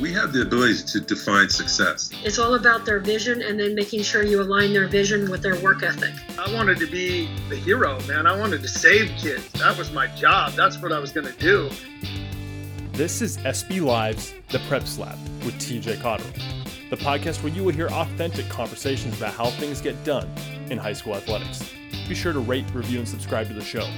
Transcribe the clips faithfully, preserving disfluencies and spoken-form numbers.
We have the ability to define success. It's all about their vision and then making sure you align their vision with their work ethic. I wanted to be the hero, man. I wanted to save kids. That was my job. That's what I was going to do. This is S B Live's The Prep Slab with T J Cotter, the podcast where you would hear authentic conversations about how things get done in high school athletics. Be sure to rate, review, and subscribe to the show.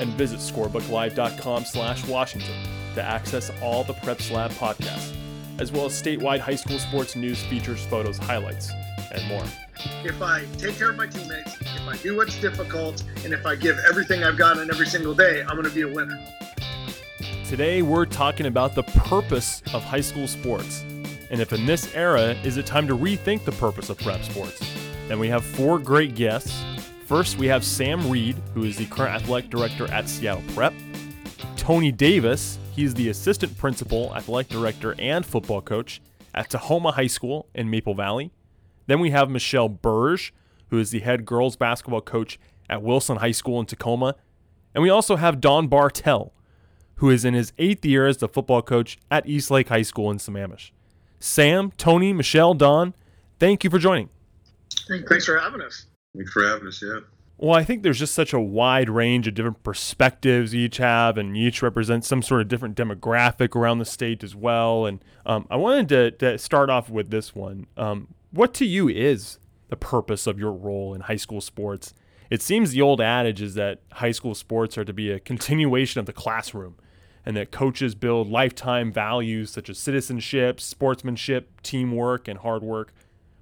And visit scorebooklive.com slash Washington to access all the Prep Slab podcasts, as well as statewide high school sports news, features, photos, highlights, and more. If I take care of my teammates, if I do what's difficult, and if I give everything I've got on every single day, I'm going to be a winner. Today, we're talking about the purpose of high school sports. And if in this era, is it time to rethink the purpose of prep sports? And we have four great guests. First, we have Sam Reed, who is the current athletic director at Seattle Prep. Tony Davis, he's the assistant principal, athletic director, and football coach at Tahoma High School in Maple Valley. Then we have Michelle Burge, who is the head girls basketball coach at Wilson High School in Tacoma. And we also have Don Bartell, who is in his eighth year as the football coach at Eastlake High School in Sammamish. Sam, Tony, Michelle, Don, thank you for joining. Thanks for having us. Thanks for having us, yeah. Well, I think there's just such a wide range of different perspectives you each have, and you each represent some sort of different demographic around the state as well. And um, I wanted to, to start off with this one. Um, what to you is the purpose of your role in high school sports? It seems the old adage is that high school sports are to be a continuation of the classroom, and that coaches build lifetime values such as citizenship, sportsmanship, teamwork, and hard work.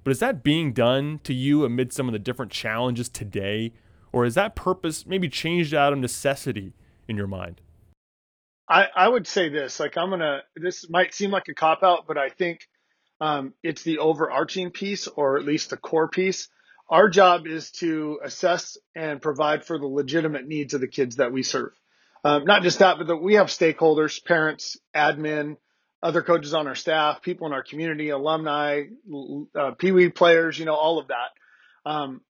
But is that being done to you amid some of the different challenges today? Or is that purpose maybe changed out of necessity in your mind? I, I would say this, like I'm going to, this might seem like a cop out, but I think um, it's the overarching piece, or at least the core piece. Our job is to assess and provide for the legitimate needs of the kids that we serve. Um, not just that, but that we have stakeholders, parents, admin, other coaches on our staff, people in our community, alumni, uh, Pee Wee players, you know, all of that. Um,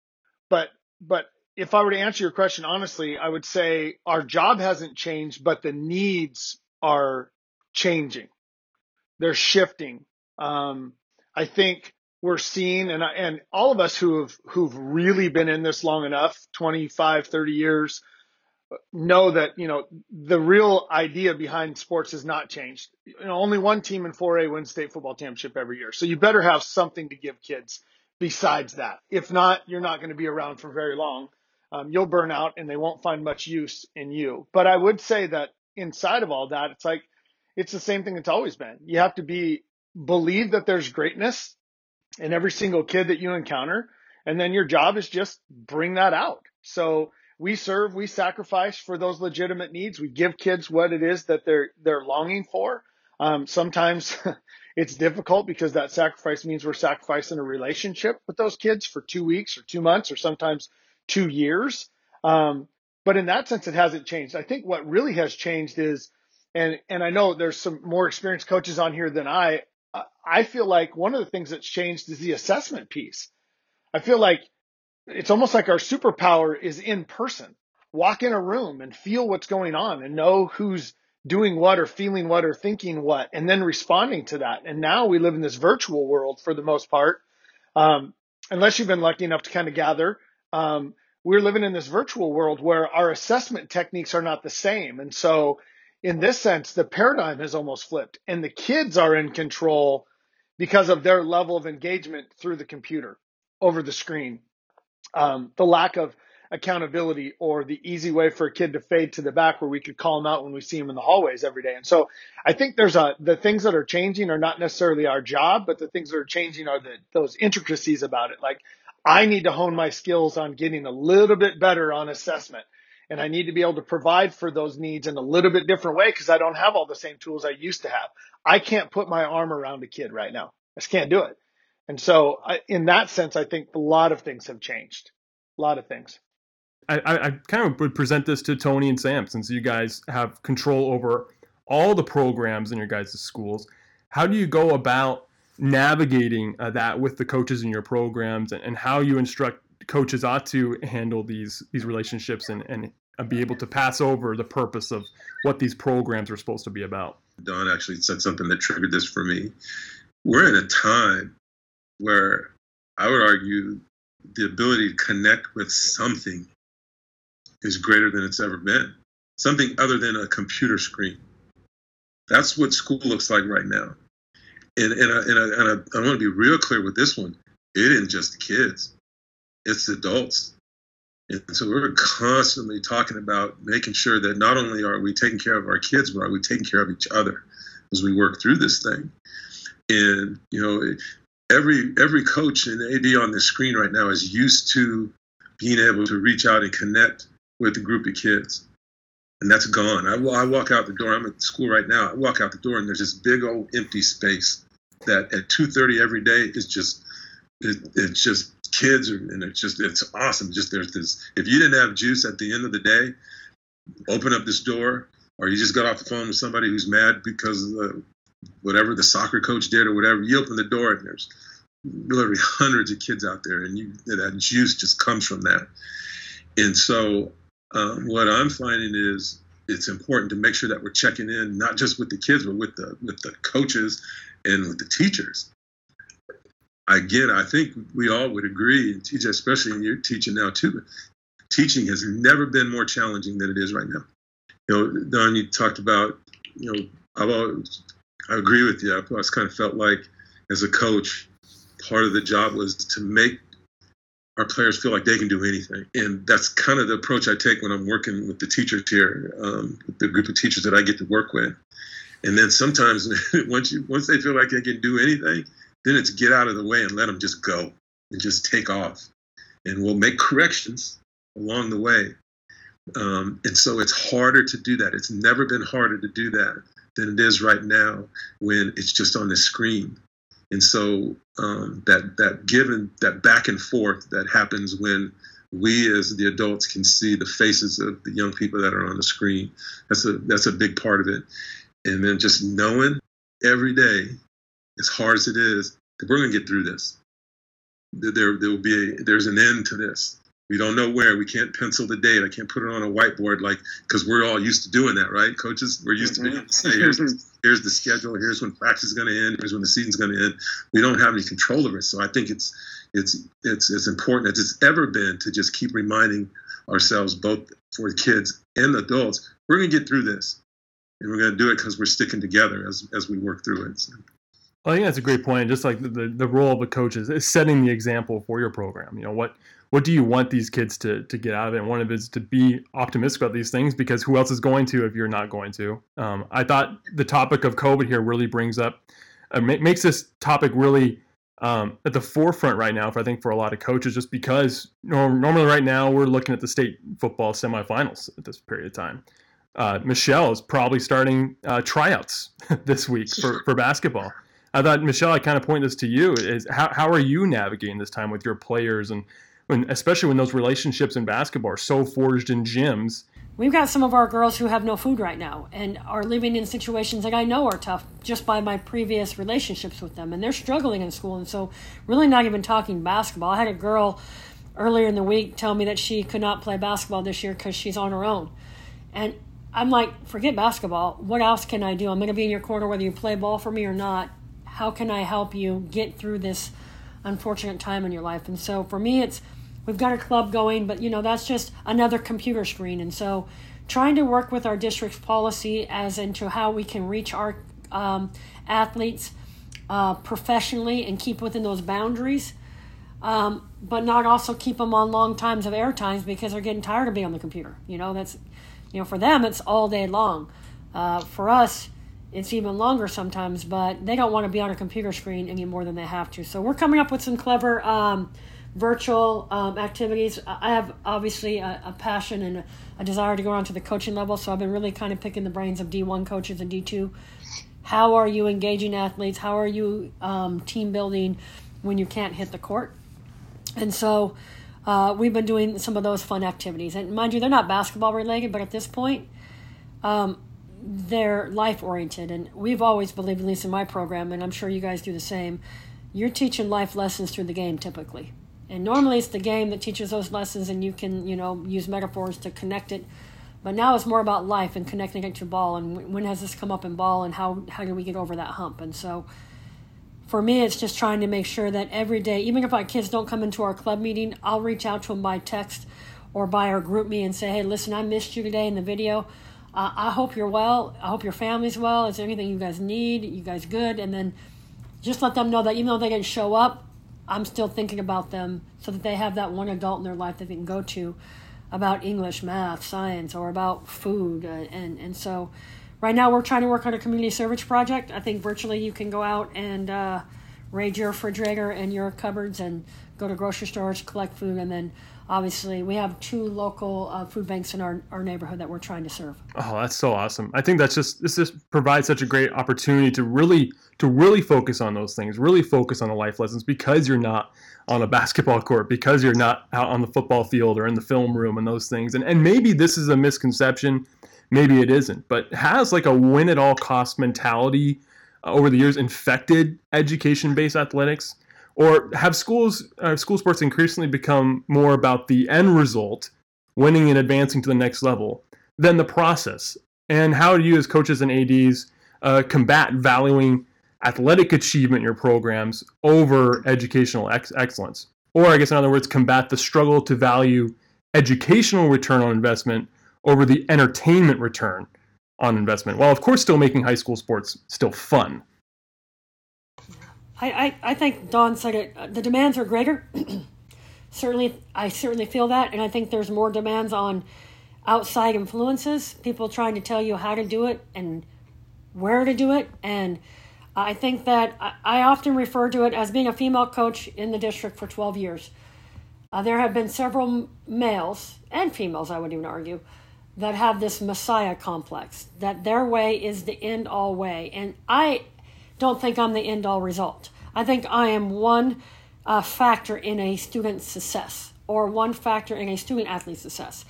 but, but if I were to answer your question, honestly, I would say our job hasn't changed, but the needs are changing. They're shifting. Um, I think we're seeing, and I, and all of us who've, who've really been in this long enough, twenty-five, thirty years, know that, you know, the real idea behind sports has not changed. You know, only one team in four A wins state football championship every year. So you better have something to give kids besides that. If not, you're not going to be around for very long. Um, you'll burn out and they won't find much use in you. But I would say that inside of all that, it's like, it's the same thing it's always been. You have to be, believe that there's greatness in every single kid that you encounter. And then your job is just bring that out. So we serve, we sacrifice for those legitimate needs. We give kids what it is that they're they're longing for. Um, sometimes it's difficult because that sacrifice means we're sacrificing a relationship with those kids for two weeks or two months or sometimes two years. Um, but in that sense, it hasn't changed. I think what really has changed is, and and I know there's some more experienced coaches on here than I, I feel like one of the things that's changed is the assessment piece. I feel like it's almost like our superpower is in person. Walk in a room and feel what's going on and know who's doing what or feeling what or thinking what, and then responding to that. And now we live in this virtual world for the most part. Um, unless you've been lucky enough to kind of gather, um, we're living in this virtual world where our assessment techniques are not the same. And so in this sense, the paradigm has almost flipped and the kids are in control because of their level of engagement through the computer, over the screen. Um, the lack of accountability, or the easy way for a kid to fade to the back where we could call him out when we see him in the hallways every day. And so I think there's a, the things that are changing are not necessarily our job, but the things that are changing are the, those intricacies about it. Like I need to hone my skills on getting a little bit better on assessment, and I need to be able to provide for those needs in a little bit different way because I don't have all the same tools I used to have. I can't put my arm around a kid right now. I just can't do it. And so in that sense, I think a lot of things have changed, a lot of things. I, I kind of would present this to Tony and Sam, since you guys have control over all the programs in your guys' schools. How do you go about navigating uh, that with the coaches in your programs, and, and how you instruct coaches ought to handle these these relationships and, and be able to pass over the purpose of what these programs are supposed to be about? Don actually said something that triggered this for me. We're in a time where I would argue the ability to connect with something is greater than it's ever been. Something other than a computer screen. That's what school looks like right now. And and, I, and, I, and I, I want to be real clear with this one. It isn't just the kids. It's adults. And so we're constantly talking about making sure that not only are we taking care of our kids, but are we taking care of each other as we work through this thing. And, you know, every every coach and A D on this screen right now is used to being able to reach out and connect with a group of kids. And that's gone. I, I walk out the door. I'm at school right now. I walk out the door, and there's this big old empty space that at two thirty every day is just, it, it's just kids, are, and it's just, it's awesome. Just there's this. If you didn't have juice at the end of the day, open up this door, or you just got off the phone with somebody who's mad because of the, whatever the soccer coach did or whatever. You open the door, and there's literally hundreds of kids out there, and you, that juice just comes from that. And so. Um, what I'm finding is it's important to make sure that we're checking in, not just with the kids, but with the with the coaches and with the teachers. Again, I think we all would agree, and T J, especially in your teaching now too, teaching has never been more challenging than it is right now. You know, Don, you talked about, you know, I've always, I agree with you. I've always kind of felt like as a coach, part of the job was to make our players feel like they can do anything. And that's kind of the approach I take when I'm working with the teachers here, um, the group of teachers that I get to work with. And then sometimes once you once they feel like they can do anything, then it's get out of the way and let them just go and just take off. And we'll make corrections along the way. Um, and so it's harder to do that. It's never been harder to do that than it is right now when it's just on the screen. And so um, that that given that back and forth that happens when we as the adults can see the faces of the young people that are on the screen, that's a that's a big part of it. And then just knowing every day, as hard as it is, that we're going to get through this. There there will be a, there's an end to this. We don't know where. We can't pencil the date. I can't put it on a whiteboard, like, because we're all used to doing that, right? Coaches, we're used mm-hmm. to being able to say, here's, here's the schedule. Here's when practice is going to end. Here's when the season's going to end. We don't have any control over it. So I think it's it's it's as important as it's ever been to just keep reminding ourselves, both for kids and adults, we're going to get through this, and we're going to do it because we're sticking together as as we work through it. So. Well, I think that's a great point. Just like the, the, the role of the coaches is setting the example for your program. You know, what what do you want these kids to to get out of it? And one of it is to be optimistic about these things, because who else is going to if you're not going to? Um, I thought the topic of COVID here really brings up, uh, makes this topic really um, at the forefront right now, for I think for a lot of coaches, just because normally right now we're looking at the state football semifinals at this period of time. Uh, Michelle is probably starting uh, tryouts this week for, for basketball. I thought, Michelle, I kind of point this to you, is how, how are you navigating this time with your players, and when, especially when those relationships in basketball are so forged in gyms? We've got some of our girls who have no food right now and are living in situations that I know are tough just by my previous relationships with them, and they're struggling in school, and so really not even talking basketball. I had a girl earlier in the week tell me that she could not play basketball this year because she's on her own, and I'm like, forget basketball. What else can I do? I'm going to be in your corner whether you play ball for me or not. How can I help you get through this unfortunate time in your life? And so for me, it's, we've got a club going, but you know, that's just another computer screen. And so trying to work with our district's policy as into how we can reach our um, athletes uh, professionally and keep within those boundaries, um, but not also keep them on long times of air times because they're getting tired of being on the computer. You know, that's, you know, for them, it's all day long. Uh, for us, it's even longer sometimes, but they don't want to be on a computer screen any more than they have to. So we're coming up with some clever um, virtual um, activities. I have obviously a, a passion and a desire to go on to the coaching level, so I've been really kind of picking the brains of D one coaches and D two. How are you engaging athletes? How are you um, team building when you can't hit the court? And so uh, we've been doing some of those fun activities. And mind you, they're not basketball related, but at this point, um, they're life-oriented, and we've always believed, at least in my program, and I'm sure you guys do the same, you're teaching life lessons through the game typically. And normally it's the game that teaches those lessons, and you can, you know, use metaphors to connect it But now it's more about life and connecting it to ball, and when has this come up in ball, and how, how do we get over that hump? And so for me, it's just trying to make sure that every day, even if my kids don't come into our club meeting, I'll reach out to them by text or by our group me and say, hey, listen, I missed you today in the video. Uh, I hope you're well. I hope your family's well. Is there anything you guys need? You guys good? And then just let them know that even though they didn't show up, I'm still thinking about them, so that they have that one adult in their life that they can go to about English, math, science, or about food. And, and so right now we're trying to work on a community service project. I think virtually you can go out and uh, raid your refrigerator and your cupboards and go to grocery stores, collect food, and then obviously we have two local uh, food banks in our, our neighborhood that we're trying to serve. Oh, that's so awesome. I think that's just, this just provides such a great opportunity to really, to really focus on those things, really focus on the life lessons, because you're not on a basketball court, because you're not out on the football field or in the film room and those things. And and maybe this is a misconception, maybe it isn't, but has like a win at all cost mentality uh, over the years infected education-based athletics? Or have schools, uh, school sports increasingly become more about the end result, winning and advancing to the next level, than the process? And how do you as coaches and A Ds uh, combat valuing athletic achievement in your programs over educational ex- excellence? Or I guess in other words, combat the struggle to value educational return on investment over the entertainment return on investment, while of course still making high school sports still fun. I, I, I think Don said it, uh, the demands are greater. certainly, I certainly feel that, and I think there's more demands on outside influences, people trying to tell you how to do it and where to do it, and I think that I often refer to it as being a female coach in the district for twelve years. Uh, there have been several males and females, I would even argue, that have this messiah complex, that their way is the end-all way. And I don't think I'm the end-all result. I think I am one uh, factor in a student's success, or one factor in a student-athlete's success.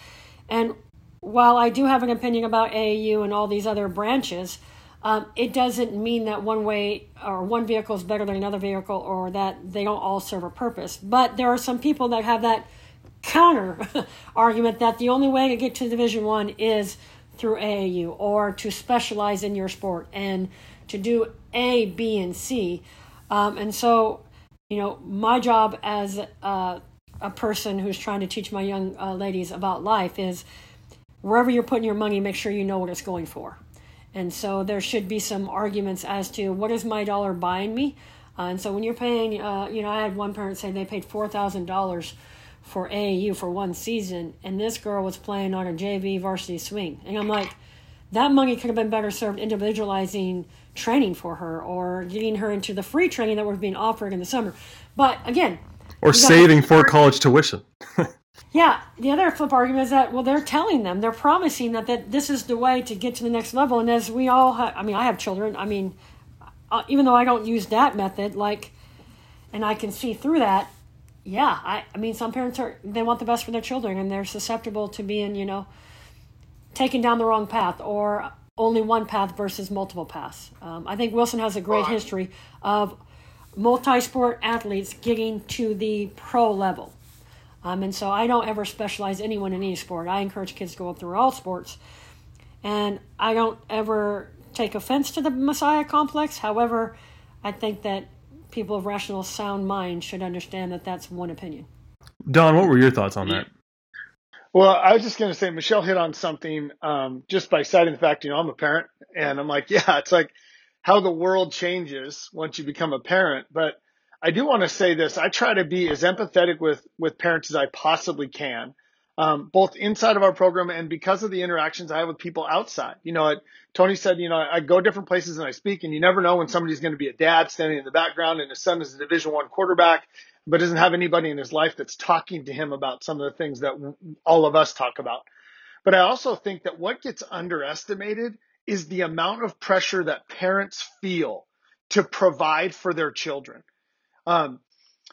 And while I do have an opinion about A A U and all these other branches, Um, it doesn't mean that one way or one vehicle is better than another vehicle, or that they don't all serve a purpose. But there are some people that have that counter argument that the only way to get to Division One is through A A U, or to specialize in your sport and to do A, B, and C. Um, and so, you know, my job as uh, a person who's trying to teach my young uh, ladies about life is, wherever you're putting your money, make sure you know what it's going for. And so there should be some arguments as to what is my dollar buying me. Uh, and so when you're paying, uh, you know, I had one parent say they paid four thousand dollars for A A U for one season, and this girl was playing on a J V varsity swing. And I'm like, that money could have been better served individualizing training for her, or getting her into the free training that was being offered in the summer. But again, or saving for college tuition. Yeah, the other flip argument is that, well, they're telling them, they're promising that, that this is the way to get to the next level. And as we all have, I mean, I have children. I mean, uh, even though I don't use that method, like, and I can see through that, yeah. I, I mean, some parents are, they want the best for their children, and they're susceptible to being, you know, taken down the wrong path, or only one path versus multiple paths. Um, I think Wilson has a great history of multi-sport athletes getting to the pro level. Um, and so I don't ever specialize anyone in any sport. I encourage kids to go through all sports. And I don't ever take offense to the messiah complex. However, I think that people of rational, sound mind should understand that that's one opinion. Don, what were your thoughts on that? Well, I was just going to say, Michelle hit on something um, just by citing the fact, you know, I'm a parent. And I'm like, yeah, it's like how the world changes once you become a parent. But I do want to say this. I try to be as empathetic with, with parents as I possibly can, um, both inside of our program and because of the interactions I have with people outside. You know, I, Tony said, you know, I, I go different places and I speak, and you never know when somebody's going to be a dad standing in the background and his son is a Division One quarterback, but doesn't have anybody in his life that's talking to him about some of the things that all of us talk about. But I also think that what gets underestimated is the amount of pressure that parents feel to provide for their children. Um,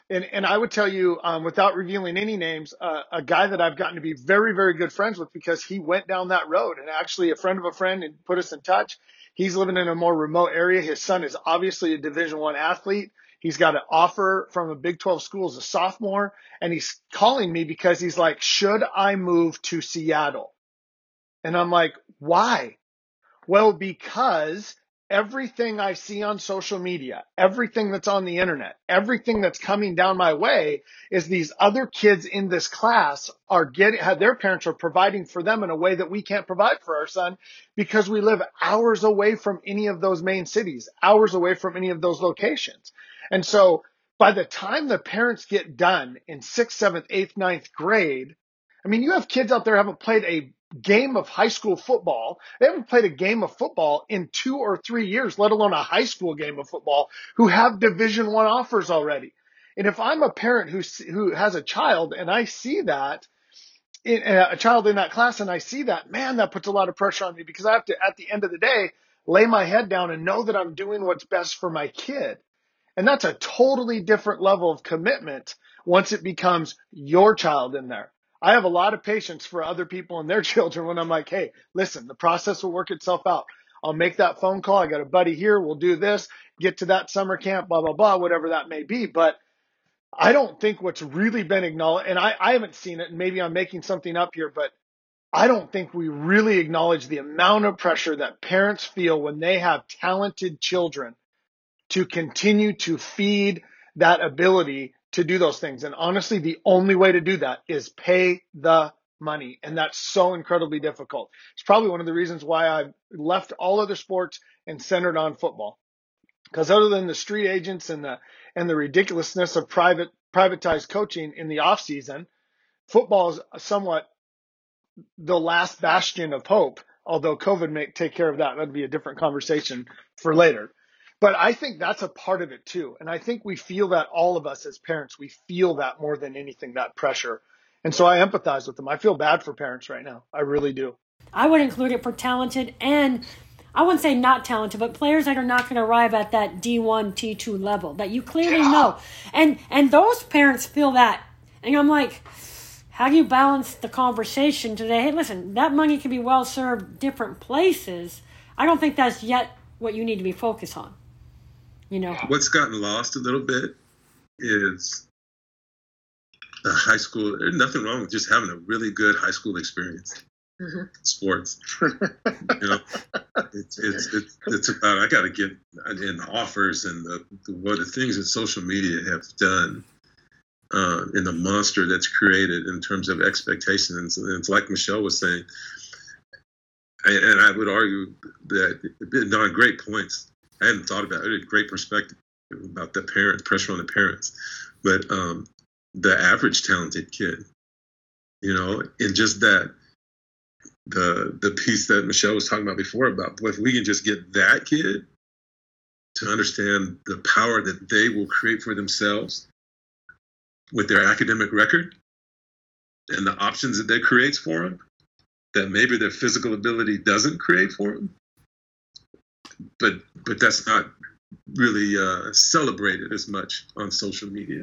and, and I would tell you, um, without revealing any names, uh, a guy that I've gotten to be very, very good friends with because he went down that road, and actually a friend of a friend and put us in touch. He's living in a more remote area. His son is obviously a Division One athlete. He's got an offer from a Big twelve school as a sophomore, and he's calling me because he's like, should I move to Seattle? And I'm like, why? Well, because everything I see on social media, everything that's on the internet, everything that's coming down my way is these other kids in this class are getting, their parents are providing for them in a way that we can't provide for our son because we live hours away from any of those main cities, hours away from any of those locations. And so by the time the parents get done in sixth, seventh, eighth, ninth grade, I mean, you have kids out there who haven't played a game of high school football. They haven't played a game of football in two or three years, let alone a high school game of football, who have Division One offers already. And if I'm a parent who who has a child and I see that, in, a child in that class, and I see that, man, that puts a lot of pressure on me because I have to, at the end of the day, lay my head down and know that I'm doing what's best for my kid. And that's a totally different level of commitment once it becomes your child in there. I have a lot of patience for other people and their children when I'm like, hey, listen, the process will work itself out. I'll make that phone call. I got a buddy here. We'll do this, get to that summer camp, blah, blah, blah, whatever that may be. But I don't think what's really been acknowledged, and I, I haven't seen it, and maybe I'm making something up here, but I don't think we really acknowledge the amount of pressure that parents feel when they have talented children to continue to feed that ability to do those things. And honestly, the only way to do that is pay the money. And that's so incredibly difficult. It's probably one of the reasons why I've left all other sports and centered on football. Because other than the street agents and the and the ridiculousness of private privatized coaching in the off season, football is somewhat the last bastion of hope, although COVID may take care of that. That'd be a different conversation for later. But I think that's a part of it too. And I think we feel that, all of us as parents, we feel that more than anything, that pressure. And so I empathize with them. I feel bad for parents right now. I really do. I would include it for talented, and I wouldn't say not talented, but players that are not going to arrive at that D one, T two level that you clearly yeah. know. And and those parents feel that. And I'm like, how do you balance the conversation today? Hey, listen, that money can be well served different places. I don't think that's yet what you need to be focused on. You know, what's gotten lost a little bit is the high school. There's nothing wrong with just having a really good high school experience. Mm-hmm. Sports, you know, it's it's it's, it's about I got to get in the offers and the, the what the things that social media have done, uh, and the monster that's created in terms of expectations. And it's like Michelle was saying, and I would argue that Don, great points. I hadn't thought about it. It had a great perspective about the parents, pressure on the parents. But um, the average talented kid, you know, and just that, the the piece that Michelle was talking about before about, boy, if we can just get that kid to understand the power that they will create for themselves with their academic record and the options that that creates for them, that maybe their physical ability doesn't create for them. But but that's not really uh, celebrated as much on social media.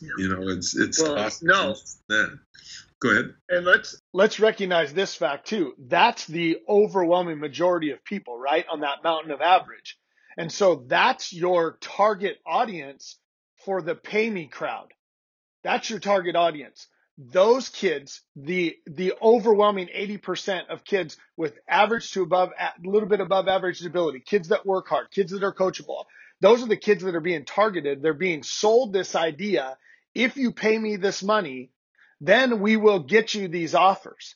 Yeah. You know, it's it's well, awesome. No. That. Go ahead. And let's let's recognize this fact too. That's the overwhelming majority of people, right, on that mountain of average. And so that's your target audience for the pay me crowd. That's your target audience. Those kids, the the overwhelming eighty percent of kids with average to above, a little bit above average ability, kids that work hard, kids that are coachable, those are the kids that are being targeted. They're being sold this idea, if you pay me this money, then we will get you these offers.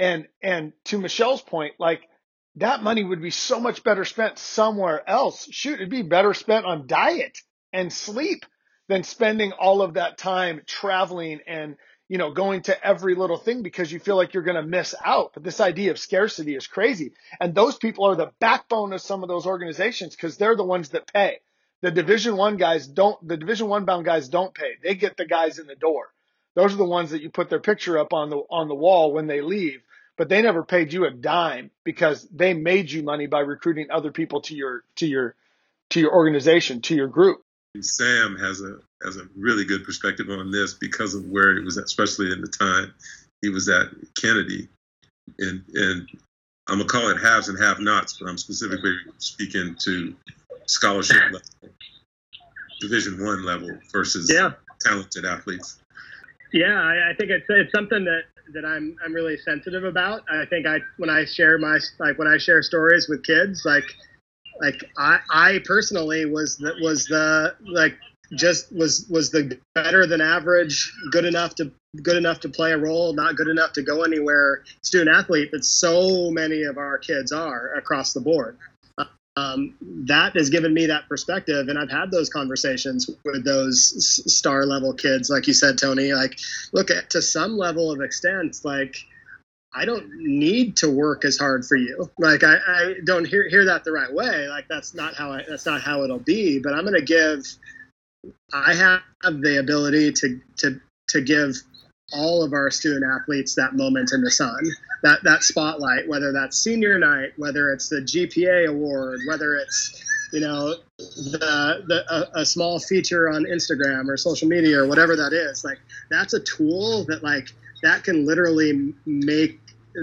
And and to Michelle's point, like, that money would be so much better spent somewhere else. Shoot, it'd be better spent on diet and sleep than spending all of that time traveling and, you know, going to every little thing because you feel like you're going to miss out. But this idea of scarcity is crazy. And those people are the backbone of some of those organizations because they're the ones that pay. The Division One guys don't, the Division One bound guys don't pay. They get the guys in the door. Those are the ones that you put their picture up on the, on the wall when they leave, but they never paid you a dime because they made you money by recruiting other people to your, to your, to your organization, to your group. Sam has a has a really good perspective on this because of where he was at, especially in the time he was at Kennedy. And and I'm going to call it haves and have-nots, but I'm specifically speaking to scholarship level, Division One level versus yeah. talented athletes. Yeah, I, I think it's, it's something that that I'm I'm really sensitive about. I think I when I share my like when I share stories with kids, like like I I personally was the, was the like just was was the better than average, good enough to good enough to play a role, not good enough to go anywhere student athlete that so many of our kids are across the board. Um, that has given me that perspective, and I've had those conversations with those star level kids, like you said, Tony. Like, look, at to some level of extent, like I don't need to work as hard for you. Like, I, I don't hear hear that the right way. Like, that's not how I, that's not how it'll be. But I'm going to give. I have the ability to to to give all of our student athletes that moment in the sun, that that spotlight, whether that's senior night, whether it's the G P A award, whether it's, you know, the the a, a small feature on Instagram or social media or whatever that is. Like, that's a tool that like that can literally make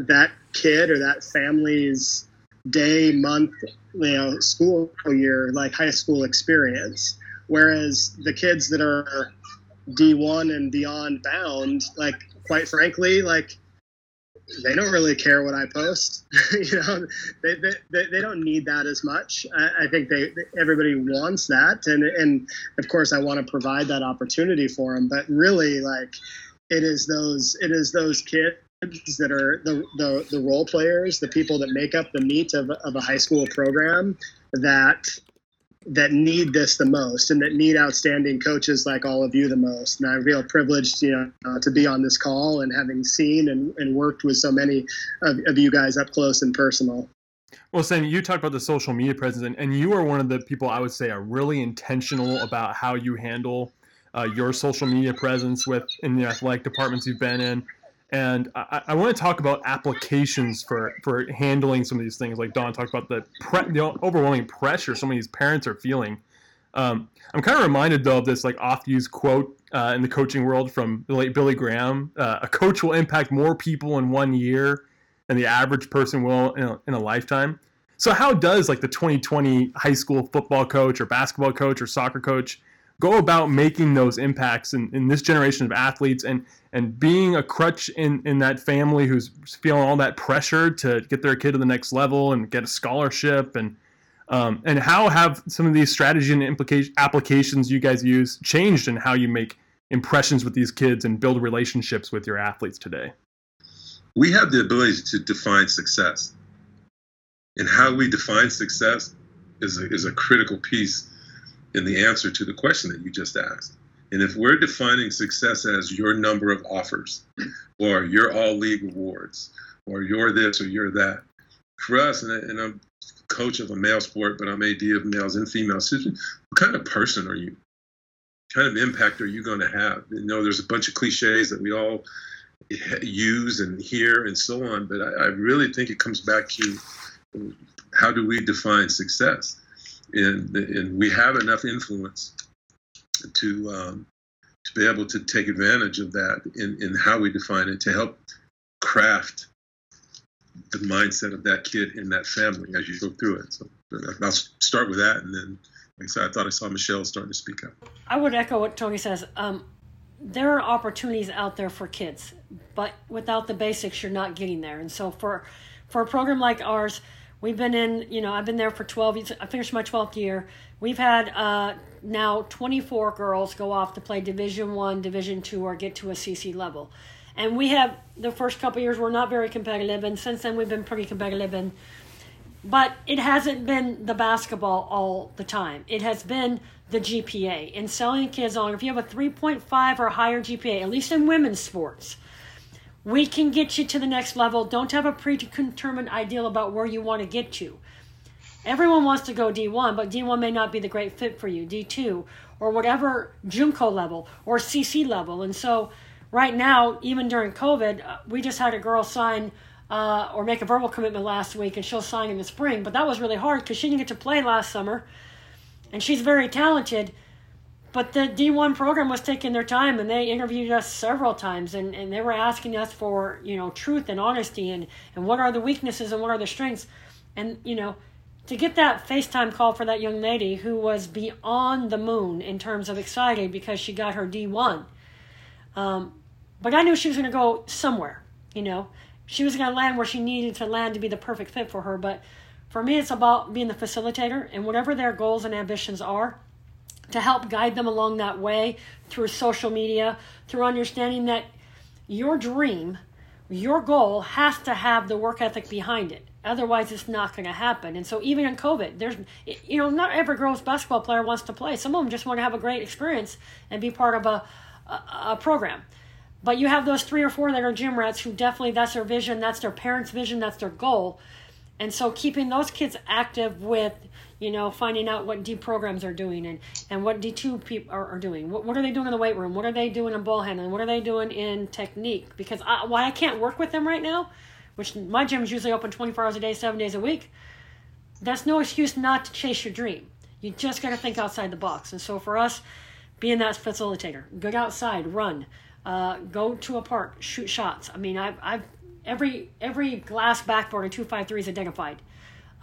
that kid or that family's day, month, you know, school year, like high school experience. Whereas the kids that are D one and beyond bound, like, quite frankly, like, they don't really care what I post. You know, they, they they don't need that as much. I, I think they everybody wants that, and and of course I want to provide that opportunity for them. But really, like, it is those it is those kids that are the the, the role players, the people that make up the meat of of a high school program that. that need this the most and that need outstanding coaches like all of you the most. And I feel privileged, you know, uh, to be on this call and having seen and, and worked with so many of, of you guys up close and personal. Well, Sam, you talked about the social media presence, and, and you are one of the people I would say are really intentional about how you handle uh, your social media presence with in the athletic departments you've been in. And I, I want to talk about applications for, for handling some of these things. Like Don talked about the, pre, the overwhelming pressure some of these parents are feeling. Um, I'm kind of reminded, though, of this like oft-used quote uh, in the coaching world from the late Billy Graham. Uh, a coach will impact more people in one year than the average person will in a, in a lifetime. So how does like the twenty twenty high school football coach or basketball coach or soccer coach go about making those impacts in, in this generation of athletes and, and being a crutch in, in that family who's feeling all that pressure to get their kid to the next level and get a scholarship? And um, and how have some of these strategy and implication, applications you guys use changed in how you make impressions with these kids and build relationships with your athletes today? We have the ability to define success. And how we define success is a, is a critical piece in the answer to the question that you just asked. And if we're defining success as your number of offers or your all-league awards or you're this or you're that, for us, and I'm coach of a male sport, but I'm A D of males and females, what kind of person are you? What kind of impact are you going to have? You know, there's a bunch of cliches that we all use and hear and so on, but I, I really think it comes back to how do we define success? And, and we have enough influence to um, to be able to take advantage of that in, in how we define it to help craft the mindset of that kid in that family as you go through it. So I'll start with that, and then like I said, I thought I saw Michelle starting to speak up. I would echo what Tony says. Um, there are opportunities out there for kids, but without the basics, you're not getting there. And so for for a program like ours, we've been in, you know, I've been there for twelve years. I finished my twelfth year. We've had uh, now twenty-four girls go off to play Division One, Division Two, or get to a C C level. And we have, the first couple of years, we're not very competitive. And since then, we've been pretty competitive. And, but it hasn't been the basketball all the time. It has been the G P A and selling kids on. If you have a three point five or higher G P A, at least in women's sports, we can get you to the next level. Don't have a predetermined ideal about where you want to get to. Everyone wants to go D one, but D one may not be the great fit for you, D two, or whatever JUMCO level or C C level. And so right now, even during COVID, we just had a girl sign uh, or make a verbal commitment last week, and she'll sign in the spring. But that was really hard because she didn't get to play last summer, and she's very talented. But the D one program was taking their time, and they interviewed us several times, and, and they were asking us for, you know, truth and honesty and, and what are the weaknesses and what are the strengths. And, you know, to get that FaceTime call for that young lady who was beyond the moon in terms of excited because she got her D one. Um, but I knew she was going to go somewhere. you know, she was going to land where she needed to land to be the perfect fit for her. But for me, it's about being the facilitator and whatever their goals and ambitions are, to help guide them along that way through social media, through understanding that your dream, your goal has to have the work ethic behind it. Otherwise, it's not going to happen. And so even in COVID, there's, you know, not every girls basketball player wants to play. Some of them just want to have a great experience and be part of a, a, a program. But you have those three or four that are gym rats who definitely, that's their vision, that's their parents' vision, that's their goal. And so keeping those kids active with, you know, finding out what D programs are doing and, and what D two people are, are doing. What, what are they doing in the weight room? What are they doing in ball handling? What are they doing in technique? Because I, why I can't work with them right now, which my gym is usually open twenty-four hours a day, seven days a week, that's no excuse not to chase your dream. You just got to think outside the box. And so for us, being that facilitator, go outside, run, uh, go to a park, shoot shots. I mean, I've, I've every every glass backboard in two five three is identified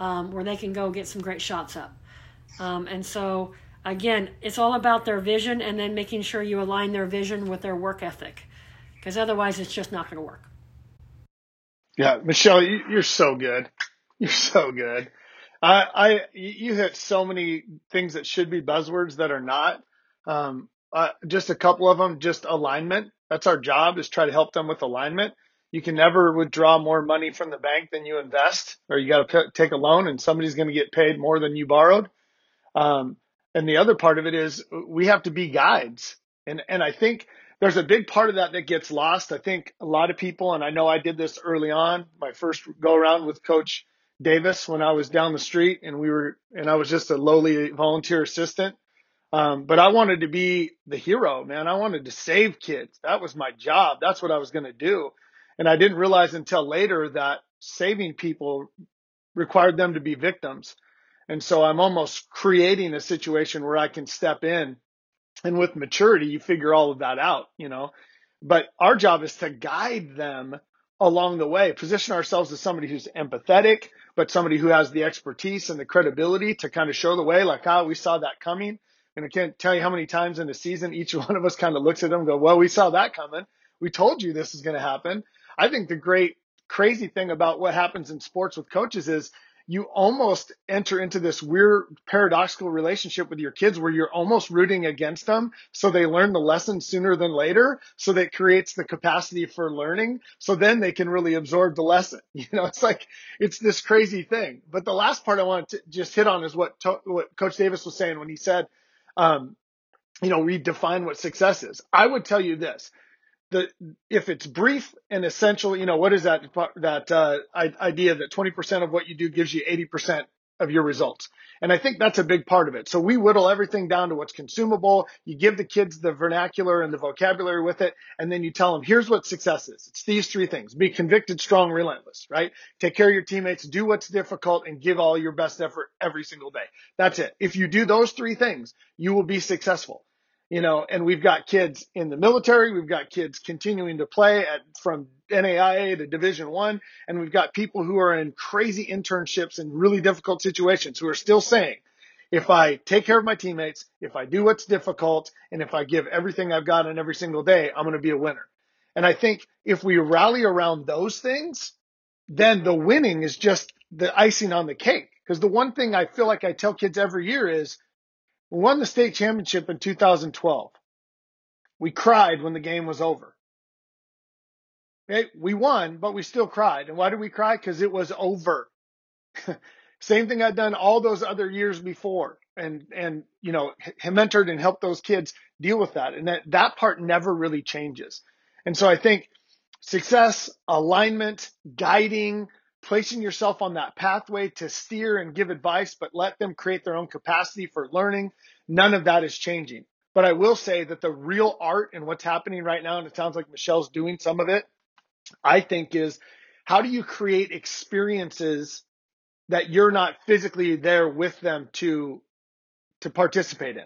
um, where they can go get some great shots up. Um, and so, again, it's all about their vision and then making sure you align their vision with their work ethic, because otherwise it's just not going to work. Yeah, Michelle, you, you're so good. You're so good. I, I, you hit so many things that should be buzzwords that are not. Um, uh, just a couple of them, just alignment. That's our job, is try to help them with alignment. You can never withdraw more money from the bank than you invest, or you got to p- take a loan and somebody's going to get paid more than you borrowed. Um, and the other part of it is we have to be guides. And, and I think there's a big part of that that gets lost. I think a lot of people, and I know I did this early on, my first go around with Coach Davis when I was down the street and we were, and I was just a lowly volunteer assistant. Um, but I wanted to be the hero, man. I wanted to save kids. That was my job. That's what I was going to do. And I didn't realize until later that saving people required them to be victims. And so I'm almost creating a situation where I can step in. And with maturity, you figure all of that out, you know, but our job is to guide them along the way, position ourselves as somebody who's empathetic, but somebody who has the expertise and the credibility to kind of show the way, like, ah, oh, we saw that coming. And I can't tell you how many times in the season, each one of us kind of looks at them and go, well, we saw that coming. We told you this is going to happen. I think the great crazy thing about what happens in sports with coaches is you almost enter into this weird paradoxical relationship with your kids where you're almost rooting against them. So they learn the lesson sooner than later. So that creates the capacity for learning. So then they can really absorb the lesson. You know, it's like, it's this crazy thing. But the last part I want to just hit on is what, to- what Coach Davis was saying when he said, um, you know, we define what success is. I would tell you this. The, if it's brief and essential, you know, what is that, that, uh, idea that twenty percent of what you do gives you eighty percent of your results. And I think that's a big part of it. So we whittle everything down to what's consumable. You give the kids the vernacular and the vocabulary with it. And then you tell them, here's what success is. It's these three things: be convicted, strong, relentless, right? Take care of your teammates, do what's difficult, and give all your best effort every single day. That's it. If you do those three things, you will be successful. You know, and we've got kids in the military, we've got kids continuing to play at from N A I A to Division One, and we've got people who are in crazy internships and really difficult situations who are still saying, if I take care of my teammates, if I do what's difficult, and if I give everything I've got on every single day, I'm going to be a winner. And I think if we rally around those things, then the winning is just the icing on the cake. Because the one thing I feel like I tell kids every year is, we won the state championship in two thousand twelve. We cried when the game was over. Okay? We won, but we still cried. And why did we cry? Because it was over. Same thing I'd done all those other years before, and, and you know, h- mentored and helped those kids deal with that. And that, that part never really changes. And so I think success, alignment, guiding, placing yourself on that pathway to steer and give advice, but let them create their own capacity for learning. None of that is changing. But I will say that the real art in what's happening right now, and it sounds like Michelle's doing some of it, I think, is how do you create experiences that you're not physically there with them to, to participate in?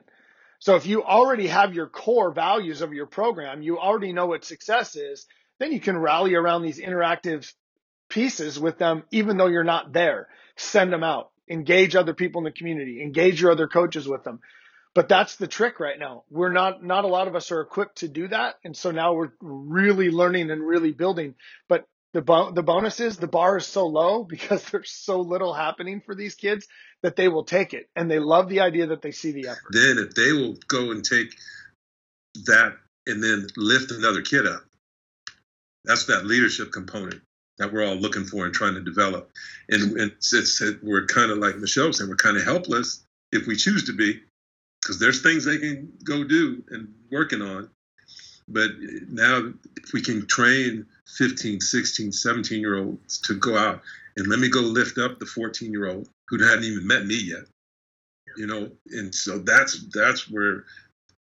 So if you already have your core values of your program, you already know what success is, then you can rally around these interactive pieces with them, even though you're not there. Send them out, engage other people in the community, engage your other coaches with them. But that's the trick right now. We're not, not a lot of us are equipped to do that. And so now we're really learning and really building, but The, bo- the bonus is the bar is so low because there's so little happening for these kids that they will take it. And they love the idea that they see the effort. Then if they will go and take that and then lift another kid up, that's that leadership component that we're all looking for and trying to develop. And, and it's, it's, we're kind of like Michelle said, we're kind of helpless if we choose to be, because there's things they can go do and working on. But now if we can train fifteen, sixteen, seventeen-year-olds to go out and let me go lift up the fourteen-year-old who hadn't even met me yet, you know. And so that's that's where,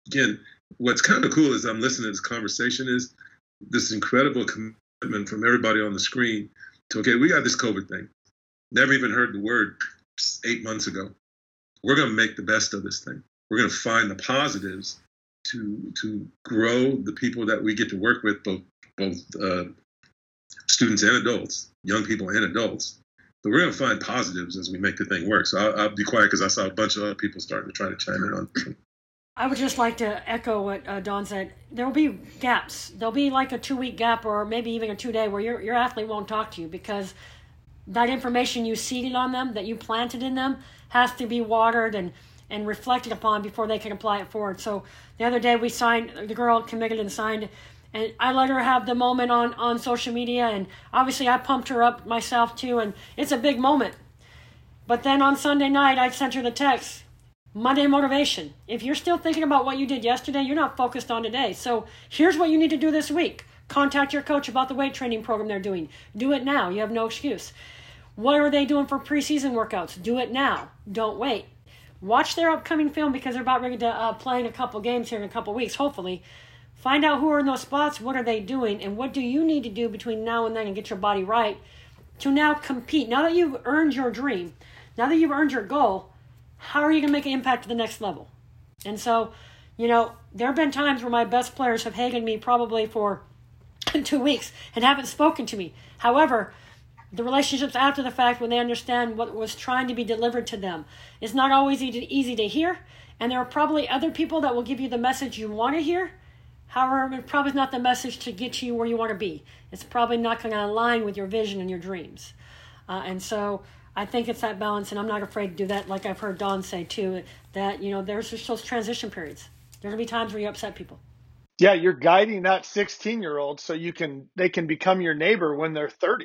again, what's kind of cool is I'm listening to this conversation is this incredible commitment from everybody on the screen to, okay, we got this COVID thing. Never even heard the word eight months ago. We're going to make the best of this thing. We're going to find the positives to to grow the people that we get to work with, both both uh, students and adults, young people and adults. But we're going to find positives as we make the thing work. So I'll, I'll be quiet because I saw a bunch of other people starting to try to chime in on it. I would just like to echo what uh, Don said. There will be gaps. There'll be like a two-week gap or maybe even a two-day where your your athlete won't talk to you because that information you seeded on them, that you planted in them, has to be watered and and reflected upon before they can apply it forward. So the other day we signed, the girl committed and signed, and I let her have the moment on, on social media, and obviously I pumped her up myself too, and it's a big moment. But then on Sunday night, I sent her the text, Monday motivation. If you're still thinking about what you did yesterday, you're not focused on today. So here's what you need to do this week. Contact your coach about the weight training program they're doing. Do it now, you have no excuse. What are they doing for preseason workouts? Do it now, don't wait. Watch their upcoming film because they're about ready to uh, play in a couple games here in a couple weeks, hopefully. Find out who are in those spots, what are they doing, and what do you need to do between now and then and get your body right to now compete. Now that you've earned your dream, now that you've earned your goal, how are you going to make an impact to the next level? And so, you know, there have been times where my best players have hated me probably for two weeks and haven't spoken to me. However, the relationships after the fact when they understand what was trying to be delivered to them. It's not always easy to hear, and there are probably other people that will give you the message you want to hear. However, it probably is not the message to get you where you want to be. It's probably not going to align with your vision and your dreams. Uh, and so I think it's that balance, and I'm not afraid to do that, like I've heard Don say too, that you know there's just those transition periods. There are going to be times where you upset people. Yeah, you're guiding that sixteen-year-old so you can they can become your neighbor when they're thirty.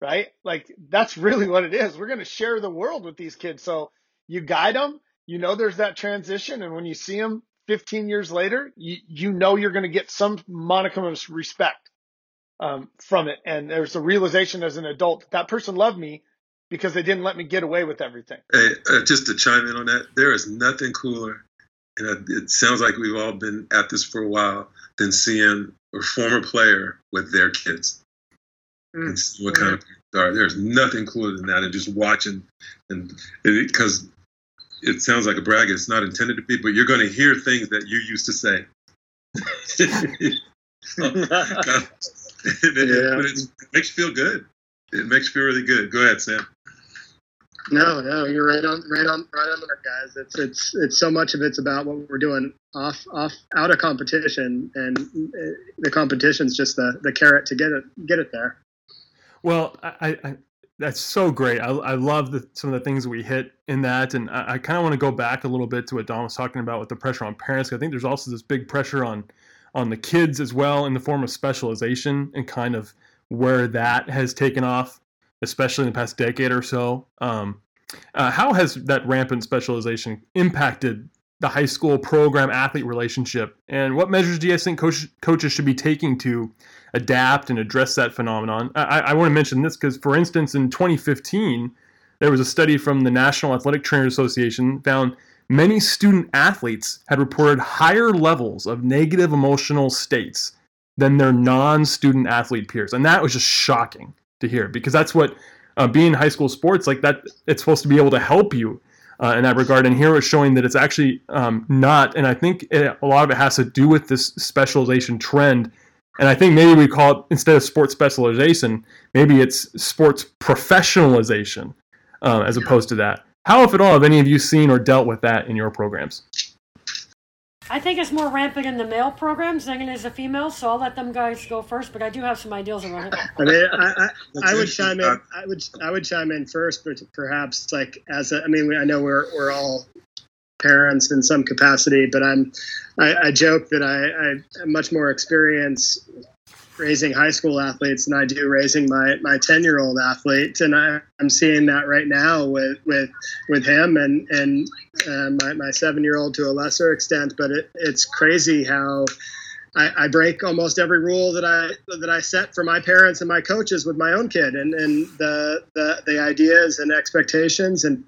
Right? Like that's really what it is. We're going to share the world with these kids. So you guide them, you know, there's that transition. And when you see them fifteen years later, you, you know, you're going to get some modicum of respect um, from it. And there's a realization as an adult, that person loved me because they didn't let me get away with everything. Hey, uh, just to chime in on that, there is nothing cooler. And it sounds like we've all been at this for a while than seeing a former player with their kids. And what kind of are. There's nothing cooler than that, and just watching, and because it, it sounds like a brag, it's not intended to be, but you're going to hear things that you used to say. oh, it, yeah. But it's, it makes you feel good. It makes you feel really good. Go ahead, Sam. No, no, you're right on, right on, right on there, guys. It's it's it's so much of it's about what we're doing off, off, out of competition, and the competition's just the, the carrot to get it, get it there. Well, I, I, that's so great. I, I love the, some of the things we hit in that. And I, I kind of want to go back a little bit to what Don was talking about with the pressure on parents. I think there's also this big pressure on, on the kids as well in the form of specialization and kind of where that has taken off, especially in the past decade or so. Um, uh, how has that rampant specialization impacted the high school program athlete relationship? And what measures do you guys think coach, coaches should be taking to adapt and address that phenomenon? I, I want to mention this because, for instance, in twenty fifteen, there was a study from the National Athletic Trainers Association found many student athletes had reported higher levels of negative emotional states than their non-student athlete peers. And that was just shocking to hear because that's what uh, being in high school sports like that, it's supposed to be able to help you Uh, in that regard, and here it's showing that it's actually um, not, and I think it, a lot of it has to do with this specialization trend, and I think maybe we call it, instead of sports specialization, maybe it's sports professionalization uh, as opposed to that. How, if at all, have any of you seen or dealt with that in your programs? I think it's more rampant in the male programs than it is the females, so I'll let them guys go first, but I do have some ideas around it. I mean, I, I, I would chime in. I would I would chime in first, but perhaps like as a, I mean, I know we're we're all parents in some capacity, but I'm I, I joke that I, I have much more experience raising high school athletes than I do raising my my ten-year-old athlete, and I, I'm seeing that right now with with with him and and uh, my my seven-year-old to a lesser extent. But it, it's crazy how I, I break almost every rule that I that I set for my parents and my coaches with my own kid, and and the the, the ideas and expectations and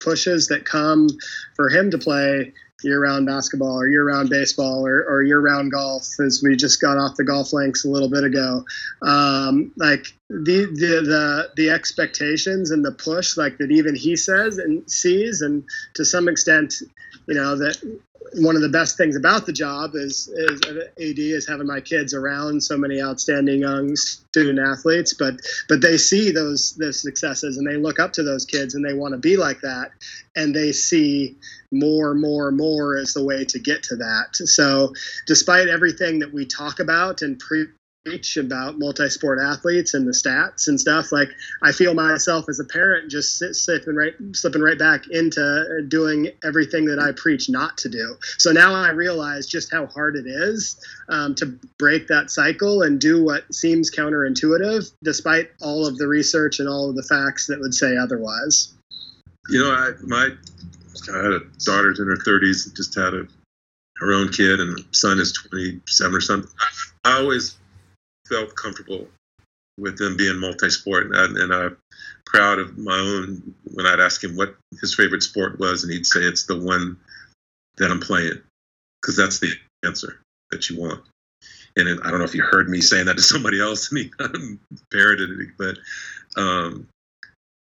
pushes that come for him to play year-round basketball or year-round baseball or, or year-round golf, as we just got off the golf links a little bit ago. Um, like the, the the the expectations and the push, like that even he says and sees, and to some extent, you know, that one of the best things about the job is, is A D is having my kids around so many outstanding young student athletes, but but they see those those successes and they look up to those kids and they want to be like that, and they see more, more, more as the way to get to that. So despite everything that we talk about and pre about multi-sport athletes and the stats and stuff, like I feel myself as a parent just sit, slipping right slipping right back into doing everything that I preach not to do. So now I realize just how hard it is um, to break that cycle and do what seems counterintuitive, despite all of the research and all of the facts that would say otherwise. You know, I, my I had a daughter's in her thirties and just had a, her own kid, and the son is twenty-seven or something. I always felt comfortable with them being multi-sport, and, I, and I'm proud of my own. When I'd ask him what his favorite sport was, and he'd say it's the one that I'm playing, because that's the answer that you want. And it, I don't know if you heard me saying that to somebody else, and he kind of parroted it, but um,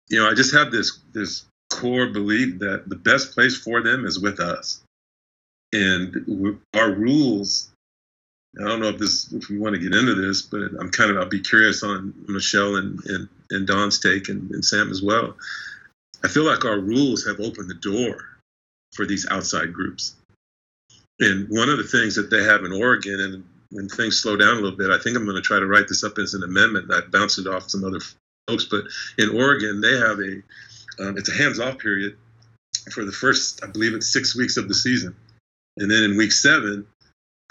you know, I just have this this core belief that the best place for them is with us, and our rules. I don't know if this, if we want to get into this, but I'm kind of, I'll be curious on Michelle and, and, and Don's take and, and Sam as well. I feel like our rules have opened the door for these outside groups. And one of the things that they have in Oregon, and when things slow down a little bit, I think I'm going to try to write this up as an amendment. I bounced it off some other folks, but in Oregon, they have a, um, it's a hands-off period for the first, I believe it's six weeks of the season. And then in week seven,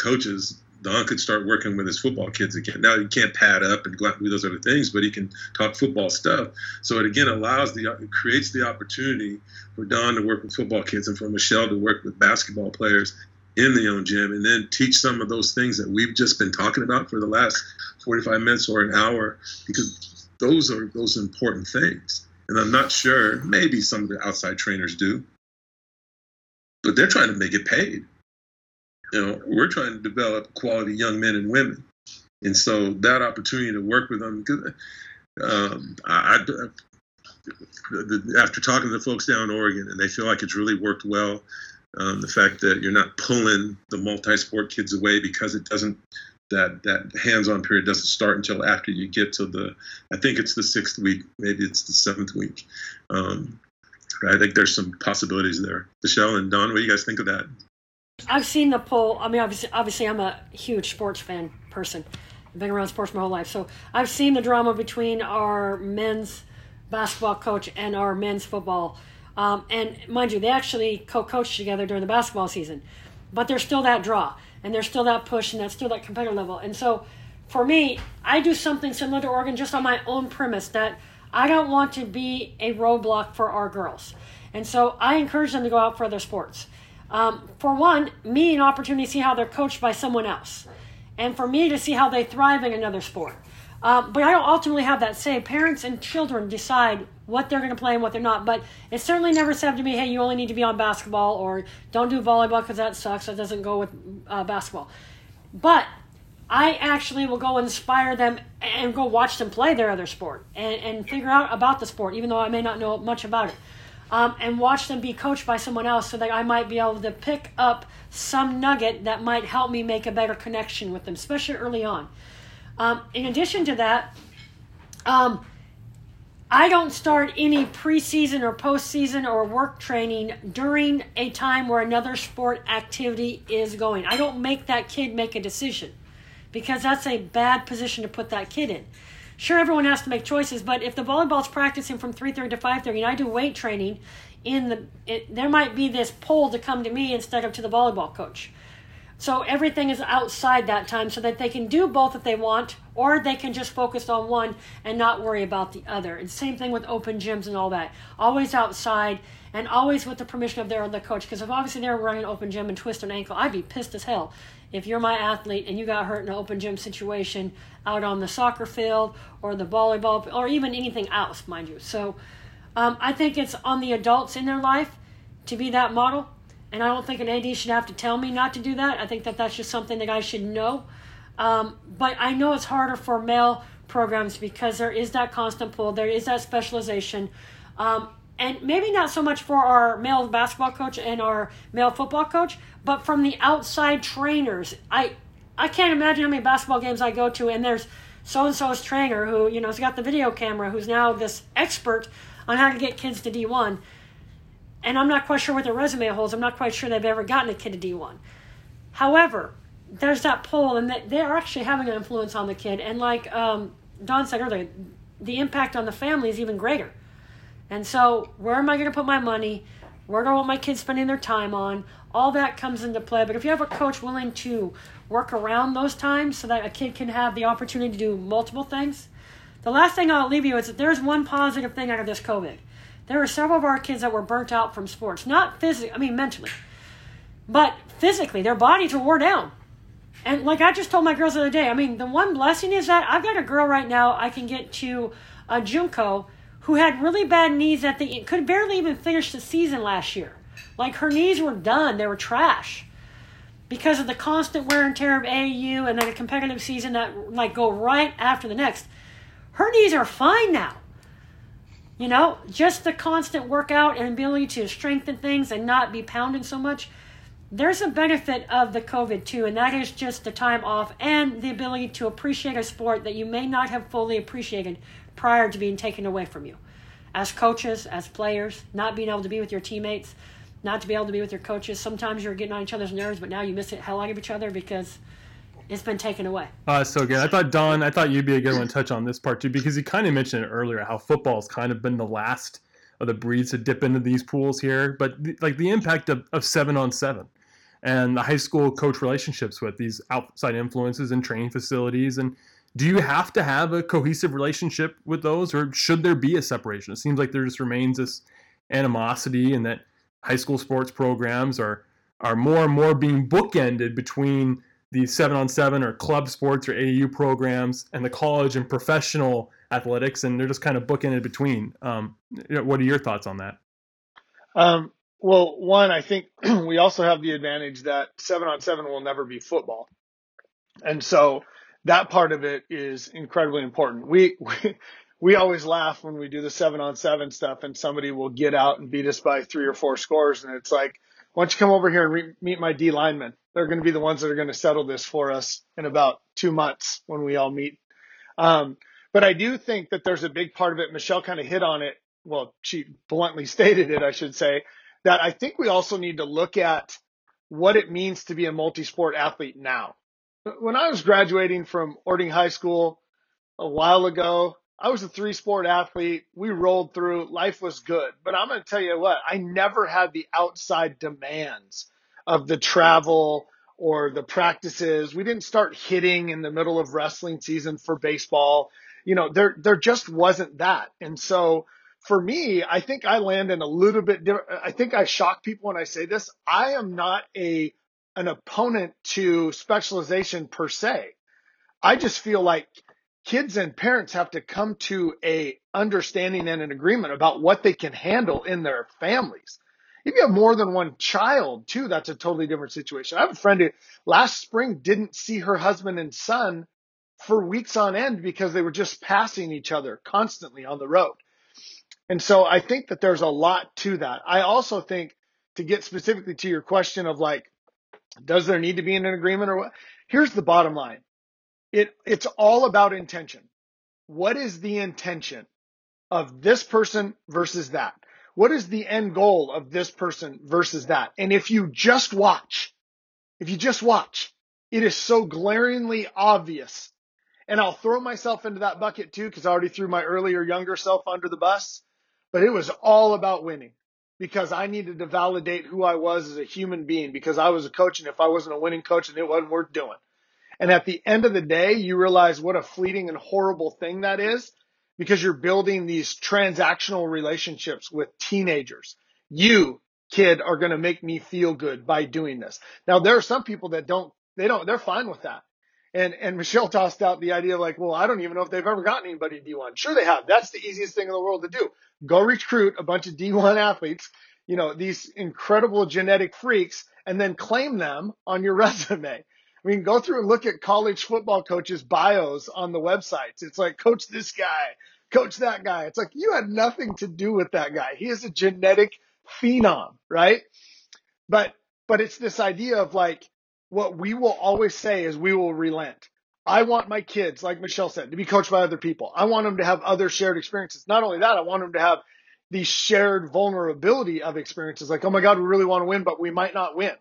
coaches, Don could start working with his football kids again. Now he can't pad up and go out and do those other things, but he can talk football stuff. So it again allows the, it creates the opportunity for Don to work with football kids and for Michelle to work with basketball players in the own gym, and then teach some of those things that we've just been talking about for the last forty-five minutes or an hour, because those are those important things. And I'm not sure, maybe some of the outside trainers do, but they're trying to make it paid. You know, we're trying to develop quality young men and women, and so that opportunity to work with them. Um, I, I, after talking to the folks down in Oregon, and they feel like it's really worked well. Um, the fact that you're not pulling the multi-sport kids away, because it doesn't, that that hands-on period doesn't start until after you get to the, I think it's the sixth week, maybe it's the seventh week. Um, I think there's some possibilities there. Michelle and Don, what do you guys think of that? I've seen the poll. I mean, obviously, obviously, I'm a huge sports fan person. I've been around sports my whole life. So I've seen the drama between our men's basketball coach and our men's football. Um, and mind you, they actually co-coach together during the basketball season. But there's still that draw, and there's still that push, and that's still that competitive level. And so for me, I do something similar to Oregon just on my own premise, that I don't want to be a roadblock for our girls. And so I encourage them to go out for other sports. Um, for one, me an opportunity to see how they're coached by someone else, and for me to see how they thrive in another sport. Um, but I don't ultimately have that say. Parents and children decide what they're going to play and what they're not. But it certainly never said to me, hey, you only need to be on basketball, or don't do volleyball because that sucks. That doesn't go with uh, basketball. But I actually will go inspire them and go watch them play their other sport and, and figure out about the sport, even though I may not know much about it. Um, and watch them be coached by someone else, so that I might be able to pick up some nugget that might help me make a better connection with them, especially early on. Um, in addition to that, um, I don't start any preseason or postseason or work training during a time where another sport activity is going. I don't make that kid make a decision because that's a bad position to put that kid in. Sure, everyone has to make choices, but if the volleyball's practicing from three thirty to five thirty and I do weight training, in the it, there might be this pull to come to me instead of to the volleyball coach. So everything is outside that time so that they can do both if they want, or they can just focus on one and not worry about the other. And same thing with open gyms and all that. Always outside and always with the permission of their other coach. Because if obviously they're running an open gym and twist an ankle, I'd be pissed as hell. If you're my athlete and you got hurt in an open gym situation out on the soccer field or the volleyball or even anything else, mind you. So um, I think it's on the adults in their life to be that model. And I don't think an A D should have to tell me not to do that. I think that that's just something that I should know. Um, but I know it's harder for male programs because there is that constant pull. There is that specialization. Um, and maybe not so much for our male basketball coach and our male football coach, but from the outside trainers. I I can't imagine how many basketball games I go to, and there's so-and-so's trainer who, you know, has got the video camera, who's now this expert on how to get kids to D one. And I'm not quite sure what their resume holds. I'm not quite sure they've ever gotten a kid to D one. However, there's that pull, and they're actually having an influence on the kid. And like um, Don said earlier, the impact on the family is even greater. And so where am I going to put my money? Where do I want my kids spending their time on? All that comes into play. But if you have a coach willing to work around those times so that a kid can have the opportunity to do multiple things. The last thing I'll leave you is that there's one positive thing out of this COVID. There were several of our kids that were burnt out from sports. Not physically, I mean mentally. But physically, their bodies were wore down. And like I just told my girls the other day, I mean, the one blessing is that I've got a girl right now I can get to uh, Junco who had really bad knees at the end. Could barely even finish the season last year. Like her knees were done. They were trash. Because of the constant wear and tear of A A U and then a competitive season that like go right after the next. Her knees are fine now. You know, just the constant workout and ability to strengthen things and not be pounding so much. There's a benefit of the COVID too, and that is just the time off and the ability to appreciate a sport that you may not have fully appreciated prior to being taken away from you. As coaches, as players, not being able to be with your teammates, not to be able to be with your coaches. Sometimes you're getting on each other's nerves, but now you miss the hell out of each other because it's been taken away. Oh, that's so good. I thought, Don, I thought you'd be a good one to touch on this part, too, because you kind of mentioned it earlier how football's kind of been the last of the breeds to dip into these pools here. But, the, like, the impact of, of seven-on-seven and the high school coach relationships with these outside influences and training facilities. And do you have to have a cohesive relationship with those, or should there be a separation? It seems like there just remains this animosity and that high school sports programs are are more and more being bookended between – the seven-on-seven or club sports or A A U programs and the college and professional athletics, and they're just kind of bookended between. Um, what are your thoughts on that? Um, well, one, I think we also have the advantage that seven-on-seven will never be football. And so that part of it is incredibly important. We, we, we always laugh when we do the seven-on-seven stuff and somebody will get out and beat us by three or four scores, and it's like, why don't you come over here and re- meet my D linemen? They're going to be the ones that are going to settle this for us in about two months when we all meet. Um, but I do think that there's a big part of it. Michelle kind of hit on it. Well, she bluntly stated it, I should say, that I think we also need to look at what it means to be a multi-sport athlete now. When I was graduating from Orting High School a while ago, I was a three-sport athlete. We rolled through. Life was good. But I'm going to tell you what, I never had the outside demands of the travel or the practices. We didn't start hitting in the middle of wrestling season for baseball. You know, there, there just wasn't that. And so for me, I think I land in a little bit different. I think I shock people when I say this. I am not a, an opponent to specialization per se. I just feel like kids and parents have to come to a understanding and an agreement about what they can handle in their families. If you have more than one child, too, that's a totally different situation. I have a friend who last spring didn't see her husband and son for weeks on end because they were just passing each other constantly on the road. And so I think that there's a lot to that. I also think, to get specifically to your question of, like, does there need to be an agreement or what? Here's the bottom line. It, it's all about intention. What is the intention? of this person versus that? What is the end goal of this person versus that? And if you just watch, if you just watch, it is so glaringly obvious. And I'll throw myself into that bucket too, because I already threw my earlier younger self under the bus, but it was all about winning because I needed to validate who I was as a human being, because I was a coach, and if I wasn't a winning coach, then it wasn't worth doing. And at the end of the day, you realize what a fleeting and horrible thing that is, because you're building these transactional relationships with teenagers. You, kid, are going to make me feel good by doing this. Now, there are some people that don't, they don't, they're fine with that. And, and Michelle tossed out the idea like, well, I don't even know if they've ever gotten anybody D one. Sure they have. That's the easiest thing in the world to do. Go recruit a bunch of D one athletes, you know, these incredible genetic freaks, and then claim them on your resume. I mean, go through and look at college football coaches' bios on the websites. It's like, coach this guy, coach that guy. It's like, you had nothing to do with that guy. He is a genetic phenom, right? But, but it's this idea of like, what we will always say is we will relent. I want my kids, like Michelle said, to be coached by other people. I want them to have other shared experiences. Not only that, I want them to have the shared vulnerability of experiences. Like, oh my God, we really want to win, but we might not win.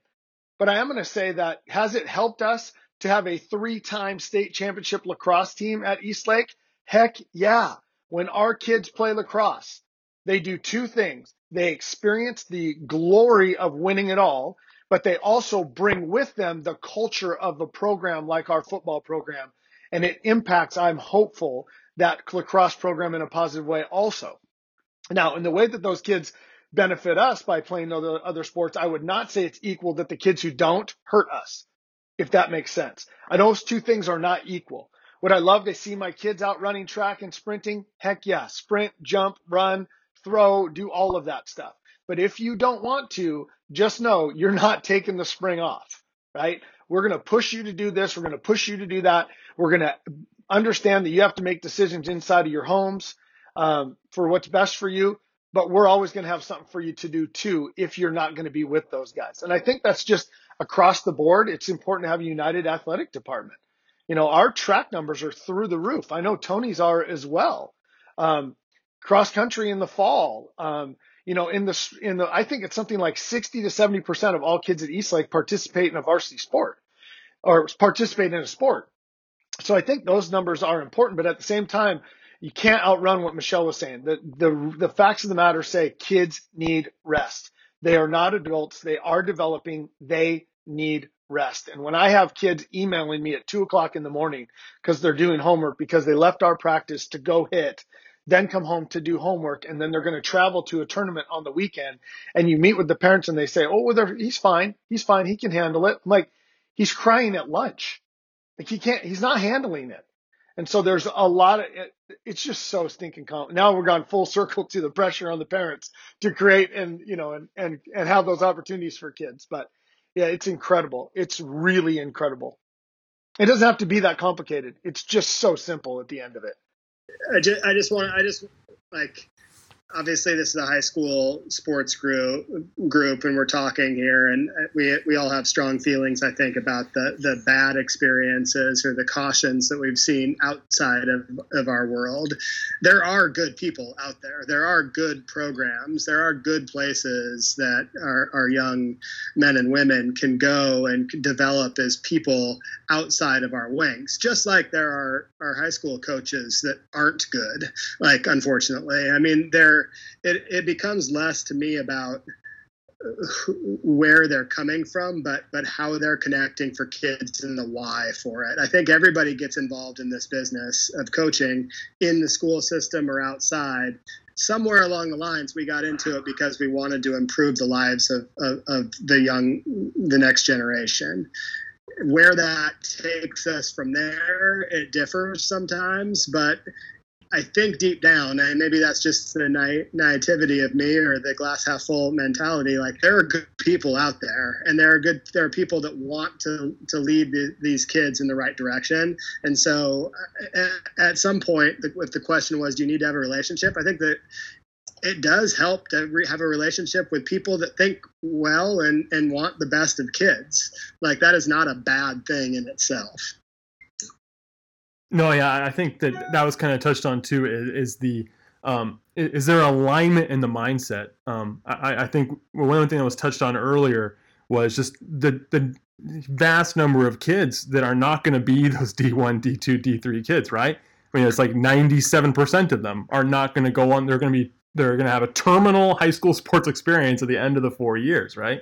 But I am going to say that, has it helped us to have a three-time state championship lacrosse team at Eastlake? Heck yeah. When our kids play lacrosse, they do two things. They experience the glory of winning it all, but they also bring with them the culture of the program, like our football program. And it impacts, I'm hopeful, that lacrosse program in a positive way also. Now, in the way that those kids benefit us by playing other, other sports, I would not say it's equal that the kids who don't hurt us, if that makes sense. I know those two things are not equal. Would I love to see my kids out running track and sprinting? Heck yeah. Sprint, jump, run, throw, do all of that stuff. But if you don't want to, just know you're not taking the spring off, right? We're going to push you to do this. We're going to push you to do that. We're going to understand that you have to make decisions inside of your homes um, for what's best for you. But we're always going to have something for you to do too if you're not going to be with those guys. And I think that's just across the board. It's important to have a united athletic department. You know, our track numbers are through the roof. I know Tony's are as well. Um, cross country in the fall. Um, you know, in the, in the, I think it's something like sixty to seventy percent of all kids at Eastlake participate in a varsity sport or participate in a sport. So I think those numbers are important, but at the same time, you can't outrun what Michelle was saying. The, the, the facts of the matter say kids need rest. They are not adults. They are developing. They need rest. And when I have kids emailing me at two o'clock in the morning because they're doing homework, because they left our practice to go hit, then come home to do homework, and then they're going to travel to a tournament on the weekend, and you meet with the parents and they say, oh, well, he's fine. He's fine. He can handle it. I'm like, he's crying at lunch. Like he can't, he's not handling it. And so there's a lot of, it, it's just so stinking common. Now we're gone full circle to the pressure on the parents to create and, you know, and, and, and have those opportunities for kids. But yeah, it's incredible. It's really incredible. It doesn't have to be that complicated. It's just so simple at the end of it. I just, I just want, I just like, obviously this is a high school sports group group and we're talking here, and we we all have strong feelings, I think, about the, the bad experiences or the cautions that we've seen outside of, of our world. There are good people out there. There are good programs. There are good places that our, our young men and women can go and develop as people outside of our wings, just like there are, are high school coaches that aren't good, like, unfortunately. I mean, they're It, it becomes less to me about where they're coming from, but but how they're connecting for kids and the why for it. I think everybody gets involved in this business of coaching in the school system or outside. Somewhere along the lines, we got into it because we wanted to improve the lives of, of, of the young, the next generation. Where that takes us from there, it differs sometimes, but I think deep down, and maybe that's just the na- naivety of me or the glass half full mentality, like there are good people out there, and there are good, there are people that want to, to lead the, these kids in the right direction. And so at, at some point, the, if the question was, do you need to have a relationship? I think that it does help to re- have a relationship with people that think well and, and want the best of kids. Like that is not a bad thing in itself. No, yeah, I think that that was kind of touched on too, is, is the um, is there alignment in the mindset? Um, I, I think one thing that was touched on earlier was just the the vast number of kids that are not going to be those D one, D two, D three kids, right? I mean, it's like ninety-seven percent of them are not going to go on. They're going to be, they're going to have a terminal high school sports experience at the end of the four years, right?